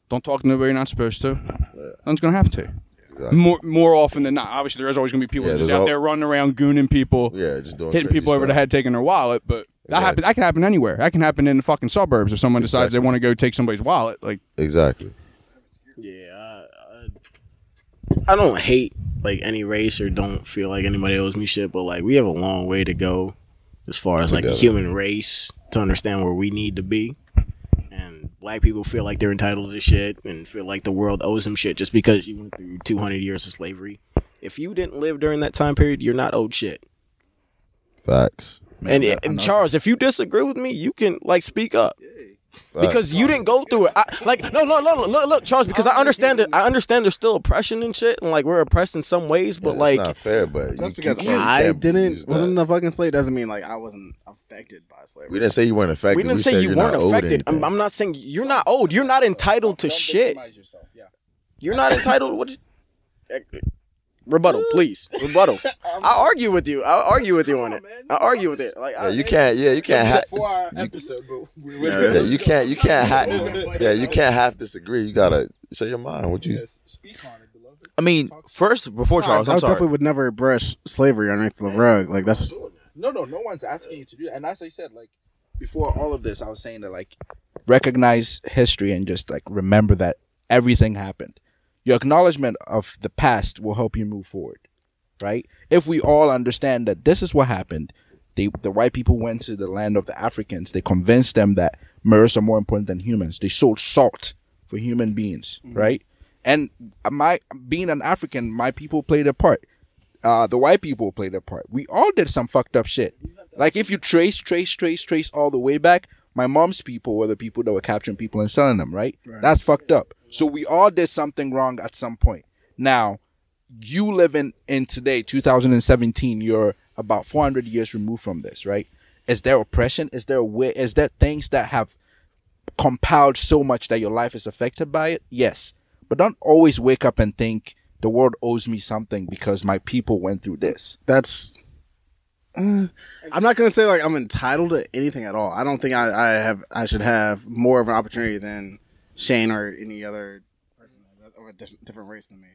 Don't talk to nobody you're not supposed to. Yeah. Nothing's gonna happen to you. Exactly. More often than not. Obviously, there's always gonna be people just out there running around gooning people. Yeah, just doing hitting people over the head, taking their wallet. But that happens. That can happen anywhere. That can happen in the fucking suburbs if someone decides they want to go take somebody's wallet. Like, exactly. Yeah. I don't hate like any race or don't feel like anybody owes me shit, but like we have a long way to go as far as like the human race to understand where we need to be. And black people feel like they're entitled to shit and feel like the world owes them shit just because you went through 200 years of slavery. If you didn't live during that time period, you're not owed shit. Facts. And Charles, if you disagree with me, you can like speak up. Because you didn't go through it. Look, Charles, because I understand it. I understand there's still oppression and shit, and like we're oppressed in some ways, but yeah, like it's not fair, but just because I wasn't a fucking slave doesn't mean like I wasn't affected by slavery. We didn't say you weren't affected. We didn't say you weren't affected. I'm not saying you're not owed. You're not entitled to shit. Yeah. You're not entitled. What? Rebuttal, please. Rebuttal. I argue with you on it. I argue with it. Like, you can't. It's a 4-hour episode, but you can't. You can't half disagree. You gotta say your mind. Would you? Speak on it, beloved. I mean, first, before Charles, I'm sorry. I definitely would never brush slavery underneath the rug. Like that's. No one's asking you to do that. And as I said, like before all of this, I was saying that like recognize history and just like remember that everything happened. Your acknowledgement of the past will help you move forward. right? If we all understand that this is what happened, the white people went to the land of the Africans. They convinced them that murderers are more important than humans. They sold salt for human beings, mm-hmm. right? And my being an African, my people played a part. The white people played a part. We all did some fucked up shit. Like if you trace all the way back, my mom's people were the people that were capturing people and selling them, right? That's fucked up. So we all did something wrong at some point. Now, you live in today, 2017, you're about 400 years removed from this, right? Is there oppression? Is there things that have compiled so much that your life is affected by it? Yes. But don't always wake up and think the world owes me something because my people went through this. That's... I'm not going to say like I'm entitled to anything at all. I don't think I should have more of an opportunity than Shane or any other person or a different race than me.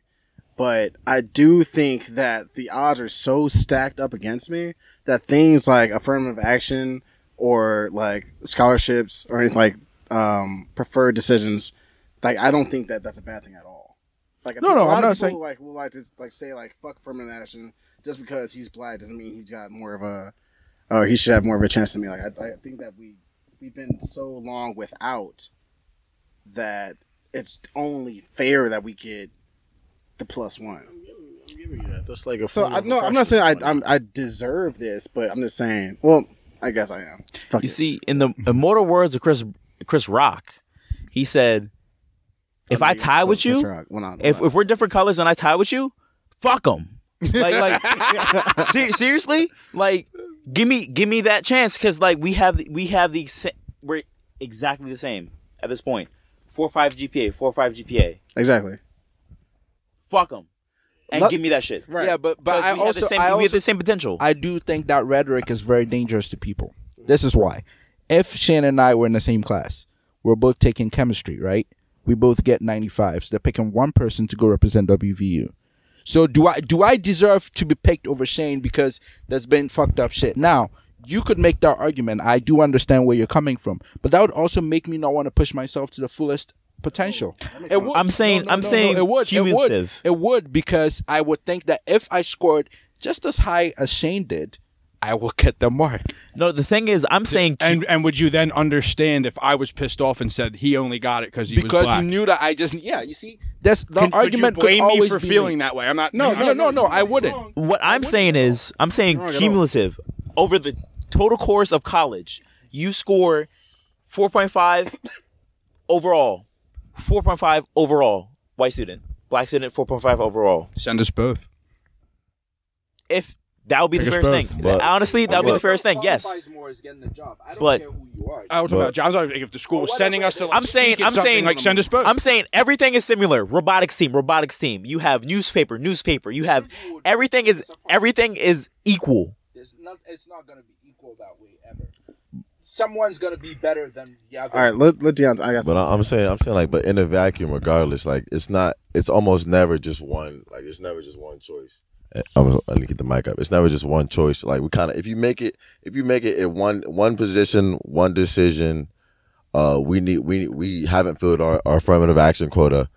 But I do think that the odds are so stacked up against me that things like affirmative action or like scholarships or anything like preferred decisions, like I don't think that that's a bad thing at all. Like a lot of people like will like just like say like fuck affirmative action just because he's black doesn't mean he's got more of a or he should have more of a chance than me. Like I think that we've been so long without that it's only fair that we get the plus one. I'm giving you that. That's like a so. I'm not saying I deserve this, but I'm just saying. Well, I guess I am. Fuck you it. See, in the immortal words of Chris Rock, he said, "If I tie with you, if we're different colors and I tie with you, fuck them." Like seriously, like give me that chance because like we have the we're exactly the same at this point. 4.5 GPA. Exactly. Fuck them, and give me that shit. Right. Yeah, but we have the same potential. I do think that rhetoric is very dangerous to people. This is why. If Shane and I were in the same class, we're both taking chemistry, right? We both get 95s. They're picking one person to go represent WVU. So do I deserve to be picked over Shane because there's been fucked up shit? Now, you could make that argument. I do understand where you're coming from, but that would also make me not want to push myself to the fullest potential. It would because I would think that if I scored just as high as Shane did, I will get the mark. No, the thing is, I'm saying, and would you then understand if I was pissed off and said he only got it because he was black? Because he knew that I just you see, that's the argument. Could you blame me for feeling that way? I'm not. No. I wouldn't. What I'm saying is, I'm saying cumulative over the total course of college, you score 4.5 overall. 4.5 overall, white student, black student, 4.5 overall. Send us both. If that would be the fairest thing, honestly, that would be the fairest thing. Yes, more is getting the job. I don't care who you are. I was talking about jobs. If the school was sending us to, I'm saying, send us both. I'm saying everything is similar. Robotics team. You have newspaper. You have everything is equal. It's not going to be equal that way ever. Someone's gonna be better than the other. All right, let Deion's. I guess. But I'm saying, like, but in a vacuum, regardless, like, it's almost never just one. Like, it's never just one choice. I need to get the mic up. It's never just one choice. Like, we kind of, if you make it in one position, one decision, we haven't filled our affirmative action quota,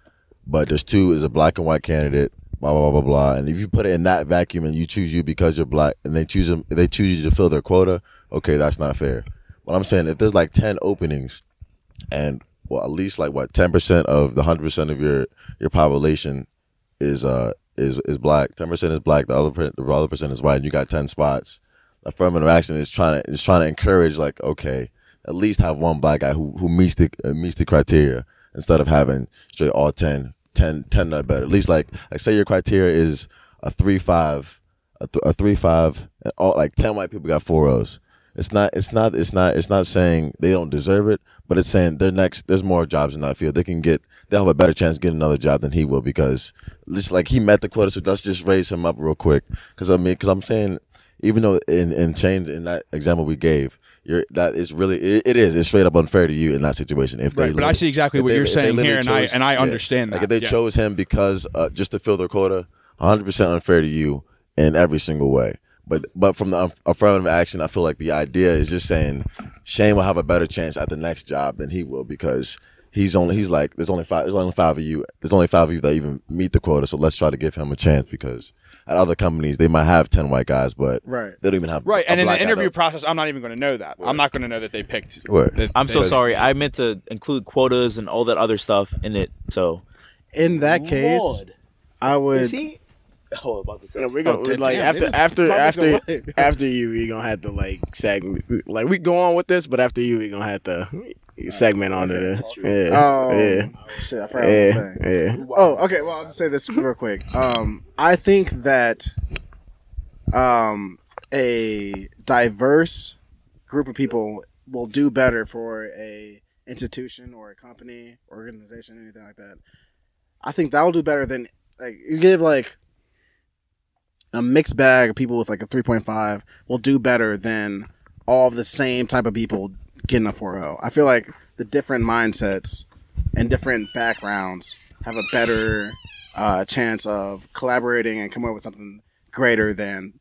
but there's two is a black and white candidate. Blah blah blah blah blah. And if you put it in that vacuum and you choose you because you're black, and they choose you to fill their quota. Okay, that's not fair. But I'm saying if there's like 10 openings and well at least like what 10% of the 100% of your population is black, 10% is black, the other percent is white, and you got 10 spots. Affirmative action is trying to encourage like, okay, at least have one black guy who meets the criteria instead of having straight all 10 or better. At least like say your criteria is a 3.5 and all like 10 white people got 4.0s. It's not saying they don't deserve it, but it's saying there's more jobs in that field. They'll have a better chance of getting another job than he will because it's like he met the quota, so let's just raise him up real quick. Because I'm saying, even though in change in that example we gave, it's straight up unfair to you in that situation. But I see exactly what you're saying here, and I understand that. Like if they chose him because just to fill their quota, 100% unfair to you in every single way. But from the affirmative action, I feel like the idea is just saying Shane will have a better chance at the next job than he will because he's like, there's only five of you. There's only five of you that even meet the quota. So let's try to give him a chance, because at other companies they might have 10 white guys, but they don't even have right. And in the interview process, I'm not even going to know that. Word. I'm not going to know that they picked. I'm so sorry. I meant to include quotas and all that other stuff in it. So in that case, I would. Is he? Oh, about to say. No, we're gonna like after you, we're gonna have to like segment. Like we go on with this, but after you, we're gonna have to segment onto this. Shit, I forgot what I was saying. Yeah. Oh, okay. Well, I'll just say this real quick. I think that a diverse group of people will do better for a institution or a company, or organization, anything like that. I think that'll do better than like you give like. A mixed bag of people with like a 3.5 will do better than all of the same type of people getting a 4.0. I feel like the different mindsets and different backgrounds have a better chance of collaborating and coming up with something greater than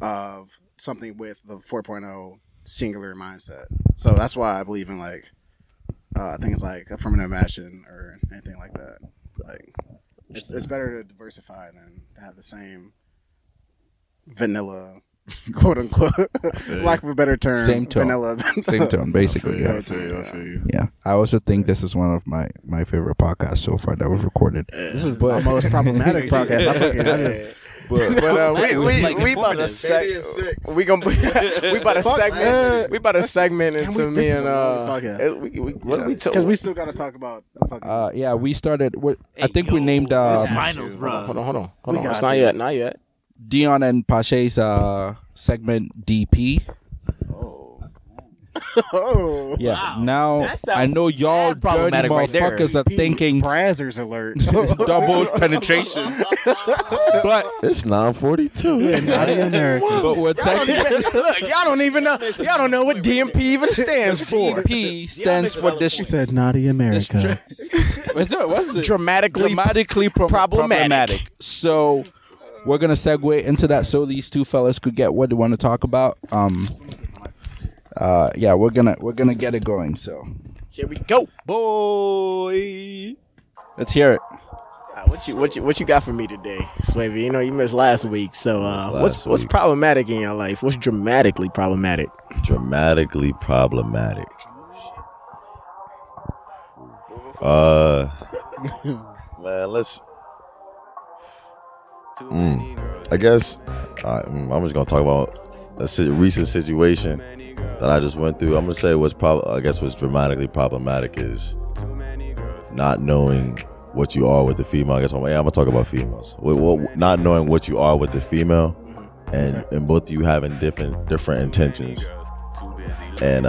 of something with the 4.0 singular mindset. So that's why I believe in like things like affirmative action or anything like that. Like it's better to diversify than to have the same vanilla, quote unquote, lack of a better term. Same tone. Same tone, basically. I feel you. Yeah. I also think this is one of my favorite podcasts so far that we've recorded. This is the most problematic podcast. We about to segment into me and because we still gotta talk about. Yeah, we started. I think we named. Finals, bro. Hold on. It's not yet. Dion and Pache's segment DP. Oh. Yeah. Wow. Now I know y'all dirty motherfuckers are thinking Brazzers alert. Double penetration. But it's 9:42. Yeah, not in America. But we're look, y'all don't even know. Y'all don't know what DMP even stands for. DMP stands for this. She said naughty America. What's it? Dramatically problematic. So we're going to segue into that so these two fellas could get what they want to talk about. Yeah, we're gonna get it going. So here we go, boy. Let's hear it. What you got for me today, Swavey? You know you missed last week. So what's problematic in your life? What's dramatically problematic? Dramatically problematic. Man, let's. I guess I'm just gonna talk about a recent situation that I just went through. I'm gonna say what's dramatically problematic is not knowing what you are with the female. I guess I'm gonna talk about females. Not knowing what you are with the female, and both of you having different intentions, and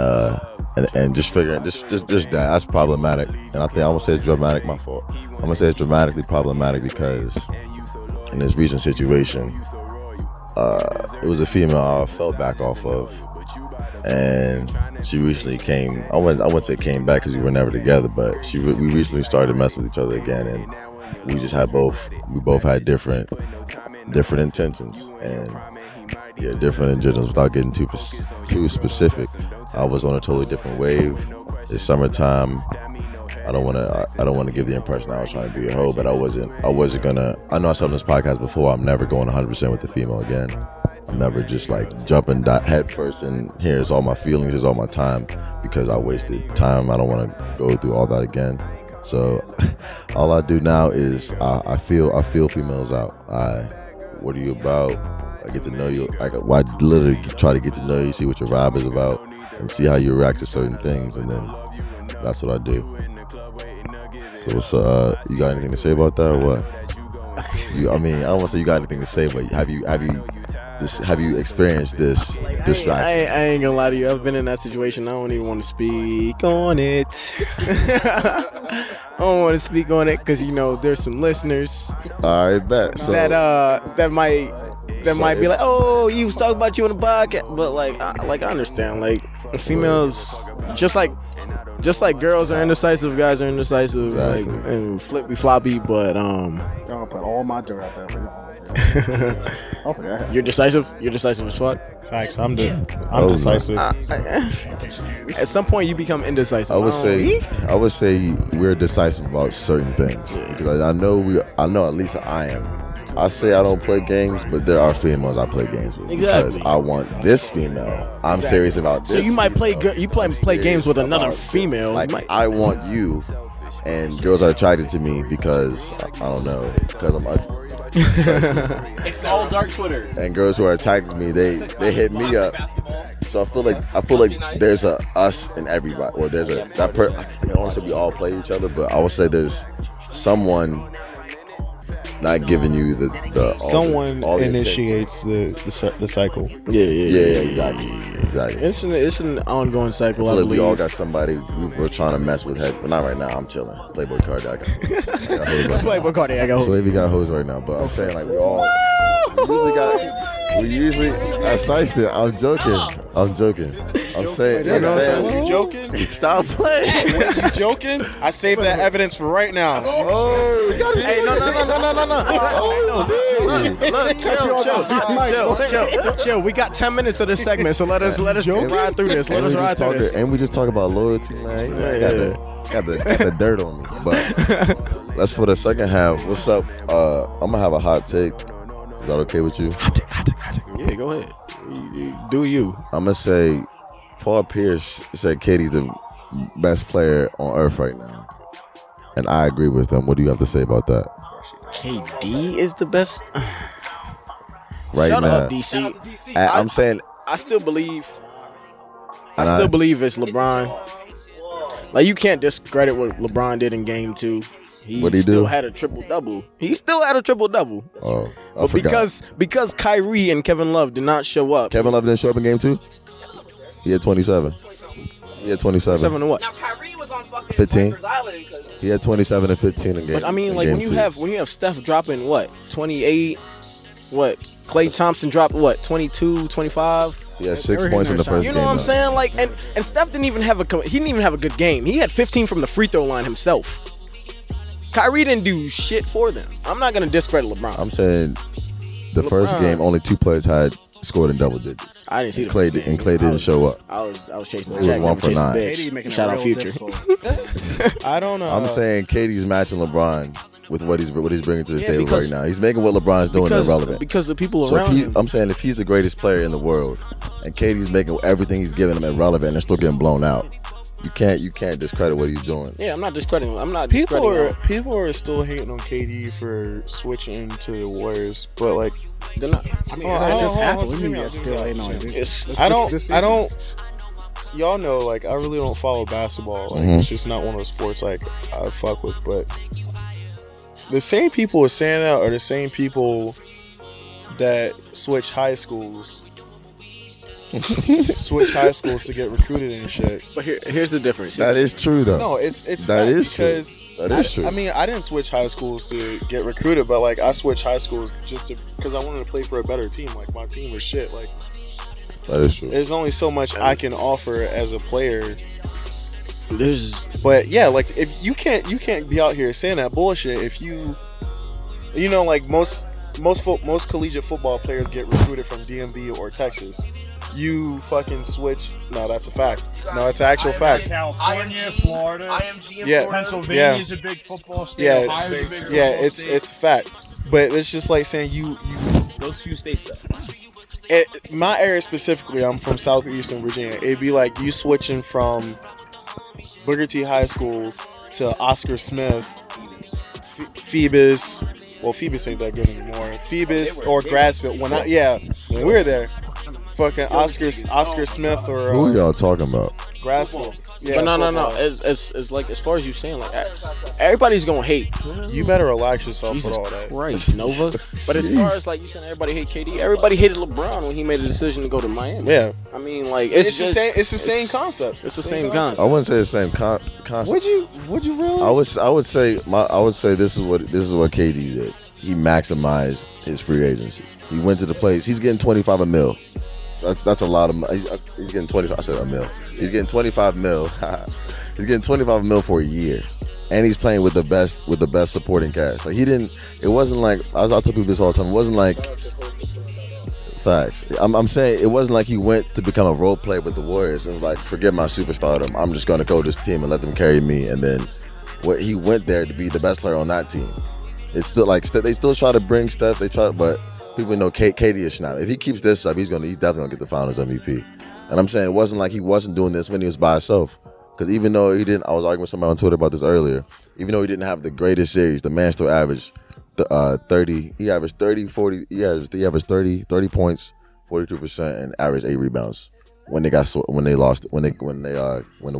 just figuring just that's problematic. And I think I'm gonna say it's dramatic. My fault. I'm gonna say it's dramatically problematic because. In this recent situation, it was a female I fell back off of, and she recently came. I wouldn't say came back because we were never together, but we recently started messing with each other again, and we just had both had different intentions, and yeah, different intentions. Without getting too specific, I was on a totally different wave. It's summertime. I don't want to give the impression I was trying to be a hoe, but I wasn't gonna. I know I said on this podcast before, I'm never going 100% with the female again. I'm never just like jumping head first and here's all my feelings, here's all my time, because I wasted time. I don't want to go through all that again. So all I do now is I feel females out. What are you about? I get to know you. I literally try to get to know you, see what your vibe is about, and see how you react to certain things, and then that's what I do. So what's you got anything to say about that or what? I don't want to say you got anything to say, but have you experienced this distraction? I ain't gonna lie to you. I've been in that situation. I don't even want to speak on it. I don't want to speak on it because there's some listeners. I bet so, that might be like, oh, you was talking about you on the podcast, but like I understand like females just like. just like girls are indecisive, guys are indecisive, exactly. Like, and flippy floppy. But I'm gonna put all my dirt out there. Okay. You're decisive. You're decisive as fuck. Facts. I'm decisive. At some point, you become indecisive. I would say we're decisive about certain things. Because I know at least I am. I say I don't play games, but there are females I play games with because I want this female. I'm serious about this. So you might play games with another female. Like I want you, and girls are attracted to me because I don't know, because I'm. It's all dark Twitter. And girls who are attracted to me, they hit me up. So I feel like there's a us in everybody, or there's a that person. I don't want to say we all play each other, but I would say there's someone. Not giving you the someone all initiates the cycle. Yeah, exactly. It's an ongoing cycle. I believe we all got somebody we're trying to mess with. Heck, well, not right now. I'm chilling. Playboy Cardi. I got hoes. So maybe got hoes right now, but I'm saying like we all we usually. I'm joking. I'm saying. You joking? Stop playing. You joking? I saved that evidence for right now. Oh, hey, no. Chill. We got 10 minutes of this segment, so let us ride through this. Let us ride through this. And we just talk about loyalty, man. Got the dirt on me. But that's for the second half. What's up? I'm gonna have a hot take. Is that okay with you? Hot take. Yeah, go ahead. Do you? I'm gonna say Paul Pierce said Katie's the best player on earth right now, and I agree with him. What do you have to say about that? KD is the best right now. Shut up, DC. I'm saying I still believe it's LeBron. Like, you can't discredit what LeBron did in game 2. He still had a triple double. Oh, but forgot. Because Kyrie and Kevin Love did not show up. Kevin Love didn't show up in game 2? He had 27. He had 27. 27 and what? Now Kyrie was on fucking 15. Parker's Island. He had 27 and 15 in game. But I mean, like, when you have Steph dropping what 28, what Klay Thompson dropped what 22, 25. Yeah, 6 points in the first game. You know what I'm saying? Like, and Steph didn't even have a good game. He had 15 from the free throw line himself. Kyrie didn't do shit for them. I'm not gonna discredit LeBron. I'm saying the first game only 2 players had scored in double digits. I didn't see the Klay game. And Klay didn't show up. I was chasing the check. 1 for 9. Shout out Future. I don't know. I'm saying KD's matching LeBron with what he's bringing to the table right now. He's making what LeBron's doing irrelevant. Because the people around him. I'm saying if he's the greatest player in the world and KD's making everything he's giving him irrelevant and they're still getting blown out, you can't discredit what he's doing. Yeah, I'm not discrediting him. People are still hating on KD for switching to the Warriors, but like they're not. I mean, that just happened. I don't. Y'all know, like, I really don't follow basketball. Like, It's just not one of those sports like I fuck with. But the same people are saying that are the same people that switch high schools. Switch high schools to get recruited and shit. But here's the difference. That is true though. No, it's that is because true. That is true. I mean, I didn't switch high schools to get recruited, but like I switched high schools just because I wanted to play for a better team. Like my team was shit. Like that is true. There's only so much I can offer as a player. But yeah, like if you can't be out here saying that bullshit if you know, like most collegiate football players get recruited from DMV or Texas. You fucking switch. No, that's a fact. No, it's an actual fact. California, Florida, yeah. Pennsylvania is a big football state. Yeah, it's a fact. But it's just like saying you those few states though. My area specifically, I'm from southeastern Virginia. It'd be like you switching from Booker T High School to Oscar Smith, Phoebus. Well, Phoebus ain't that good anymore. Phoebus or Grassfield. When we were there. Fucking Oscar Smith or who y'all talking about? Grassfield. Yeah, but no. It's like as far as you saying, like everybody's gonna hate. You better relax yourself with all that. Right, Nova. But as far as like you saying, everybody hate KD. Everybody hated LeBron when he made a decision to go to Miami. Yeah. I mean, like it's the same concept. It's the same concept. I wouldn't say the same concept. Would you really? I would say this is what KD did. He maximized his free agency. He went to the place. He's getting 25 a mil. That's a lot of money. He's getting 25 mil. He's getting 25 mil for a year, and he's playing with the best supporting cast. Like, he didn't. It wasn't like I tell people this all the time. It wasn't like facts. I'm saying it wasn't like he went to become a role player with the Warriors and was like, forget my superstardom. I'm just gonna go to this team and let them carry me. And then he went there to be the best player on that team. It's still like they still try to bring Steph. They try, but people know KD is snapping. If he keeps this up, he's definitely gonna get the Finals MVP. And I'm saying it wasn't like he wasn't doing this when he was by himself. Because even though he didn't, I was arguing with somebody on Twitter about this earlier. Even though he didn't have the greatest series, the man still averaged 30. He averaged 30, 40. He averaged 30 points, 42%, and averaged 8 rebounds when the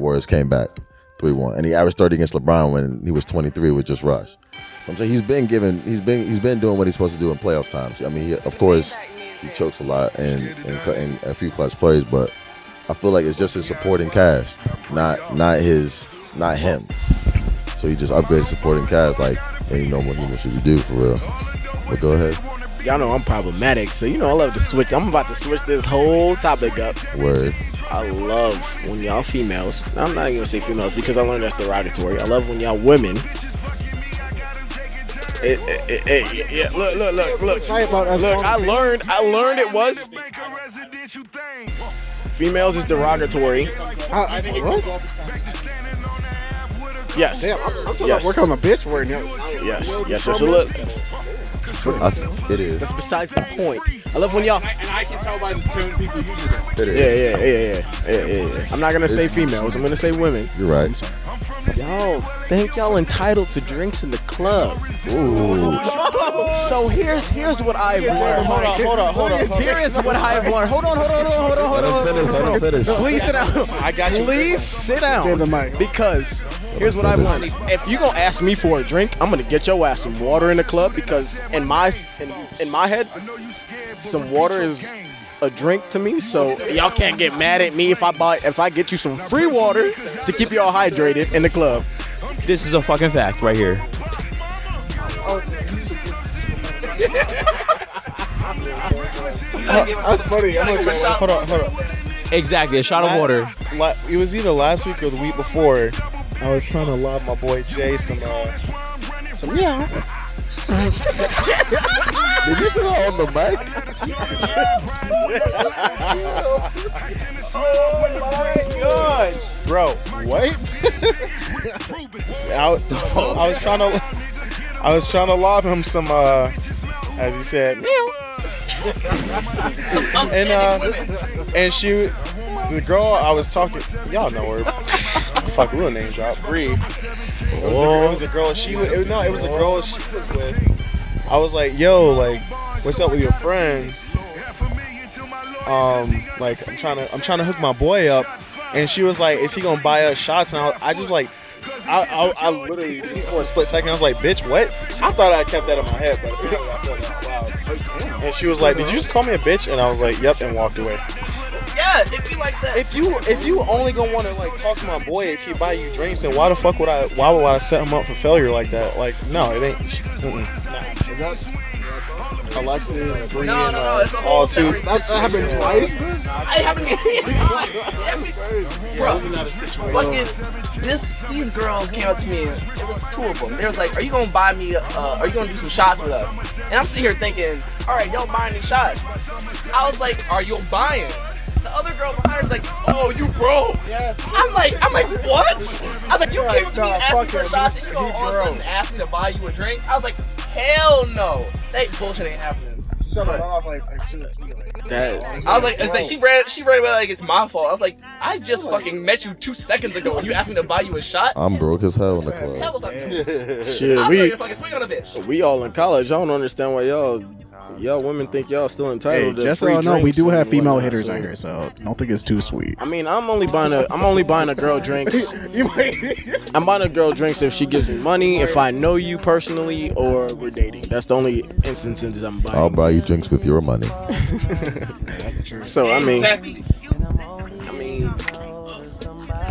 Warriors came back 3-1. And he averaged 30 against LeBron when he was 23 with just Russ. I'm saying he's been doing what he's supposed to do in playoff times. I mean, of course, he chokes a lot and a few clutch plays, but I feel like it's just his supporting cast, not him. So he just upgraded supporting cast like ain't no more human should do for real. But go ahead. Y'all know I'm problematic, so I love to switch. I'm about to switch this whole topic up. Word. I love when y'all females. I'm not even gonna say females because I learned that's derogatory. I love when y'all women. Look. I learned it was. Females is derogatory. I think it goes off the top. Yes. Damn, I'm talking about working on the bitch right now. Yes. Look, it is. That's besides the point. I love when y'all. And I can tell by the tone people use it. It is. Yeah. I'm not gonna say females. I'm gonna say women. You're right. I'm sorry. Y'all think y'all entitled to drinks in the club? Ooh. So here's what I've learned. Hold on. Here is what I've learned. Hold on. Please sit down. I got you. Please sit down. Because here's what I've learned. If you gonna ask me for a drink, I'm gonna get your ass some water in the club because in my head, some water is a drink to me. So y'all can't get mad at me if I get you some free water to keep y'all hydrated in the club. This is a fucking fact right here. That's funny. Hold on. Exactly, a shot of water. It was either last week or the week before. I was trying to lob my boy Jay some Did you see that on the mic? Yes. Oh my gosh, bro! What? I was trying to lob him some. As he said, and she, the girl I was talking, y'all know her. Fuck, real name drop. Bree. It was a girl. It was a girl she was with. I was like, yo, like, what's up with your friends? Like, I'm trying to hook my boy up, and she was like, is he gonna buy us shots? And I just like. I literally just for a split second I was like, bitch, what? I thought I kept that in my head, but wow. And she was like, did you just call me a bitch? And I was like, yep, and walked away. Yeah, if you like that. If you only gonna want to like talk to my boy if he buy you drinks, then why the fuck would I? Why would I set him up for failure like that? Like, no, it ain't. Mm-mm. Is that? Alexis, Bree, it's a whole series. That happened twice. It happened three times. Bro, fucking these girls came up to me. It was two of them. They was like, "Are you gonna buy me? Are you gonna do some shots with us?" And I'm sitting here thinking, "All right, y'all buying these shots?" I was like, "Are you buying?" The other girl behind her's like, "Oh, you broke." Yes. I'm like, what? I was like, "You came to me asking for shots, and you gonna all of a sudden ask me to buy you a drink?" I was like. Hell no! That bullshit ain't happening. She shut her mouth like she was like. I was like, she ran away like it's my fault. I was like, I just fucking met you 2 seconds ago, and you asked me to buy you a shot. I'm broke as hell in the club. Hell fucking shit, I'm gonna fucking swing on a bitch. We all in college. Y'all don't understand why y'all women think y'all still entitled. Hey, just so you know, we do have female hitters out here, so don't think it's too sweet. I mean, I'm only buying a girl drinks. I'm buying a girl drinks if she gives me money, if I know you personally, or we're dating. That's the only instances I'm buying. I'll buy you drinks with your money. That's true. So I mean, I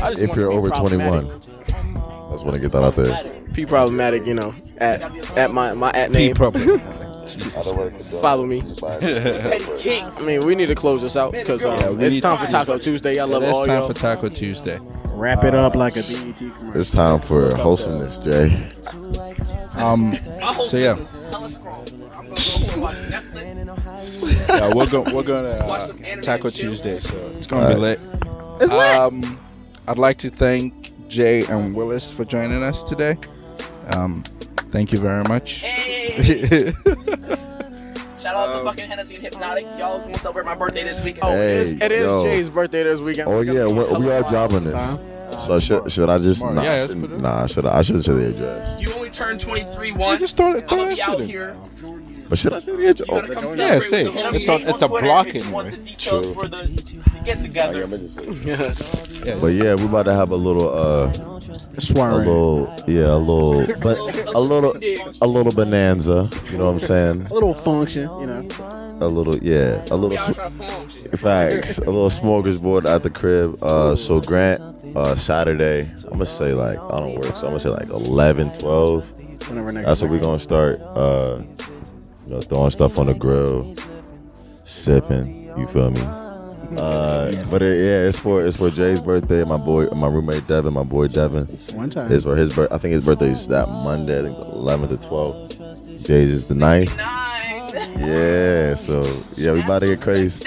just if you're over 21, I just want to get that out there. P problematic, at my at name. P problematic. Follow me. I mean, we need to close this out because it's time for Taco Tuesday. I love all y'all. It's time for Taco Tuesday. Wrap it up like a BET commercial. It's time for wholesomeness, Jay. So yeah. Yeah, we're gonna tackle Tuesday, so it's gonna be lit. It's lit. I'd like to thank Jay and Willis for joining us today. Thank you very much. Hey. Shout out to fucking Hennessy and Hypnotic. Y'all gonna celebrate my birthday this week. It is Jay's birthday this weekend. Oh yeah, we are dropping this. So should I just Mark, I shouldn't say the address. You only turned 23 once. You just started throwing out here. But should I say the address? It's a blocking. True. For the get together. But yeah, we about to have a little swearing. A little bonanza. You know what I'm saying? A little function. You know. Facts. A little smorgasbord at the crib. So Grant, Saturday, I'm gonna say like I don't work, so I'm gonna say like 11, 12. That's what we're gonna start. Throwing stuff on the grill, sipping. You feel me? It's for Jay's birthday. My roommate Devin, my boy Devin. One time. It's for his birthday. I think his birthday's that Monday, I think the 11th or 12th. Jay's is the 9th. Yeah, so yeah, we about to get crazy.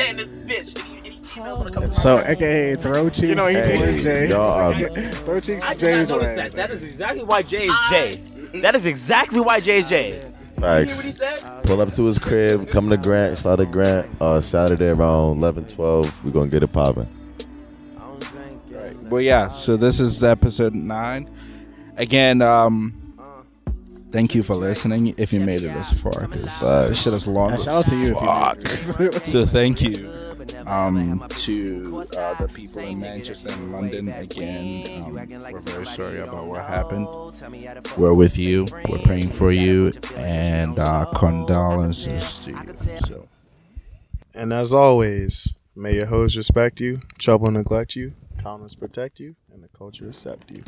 So, aka throw cheeks, Jay. Throw cheeks, Jay's way. That is exactly why Jay is Jay. That is exactly why Jay is Jay. Facts. Pull up to his crib, come to Grant, slide to Grant. Saturday around 11, 12, we're gonna get it popping. Well, yeah. So this is episode 9. Again, thank you for listening. If you made it this far, because this shit is long. Shout out to you. So thank you to the people in Manchester and London. Again, we're very sorry about what happened. We're with you. We're praying for you, and condolences to you. So. And as always, may your hoes respect you, trouble neglect you, calmness protect you, and the culture accept you.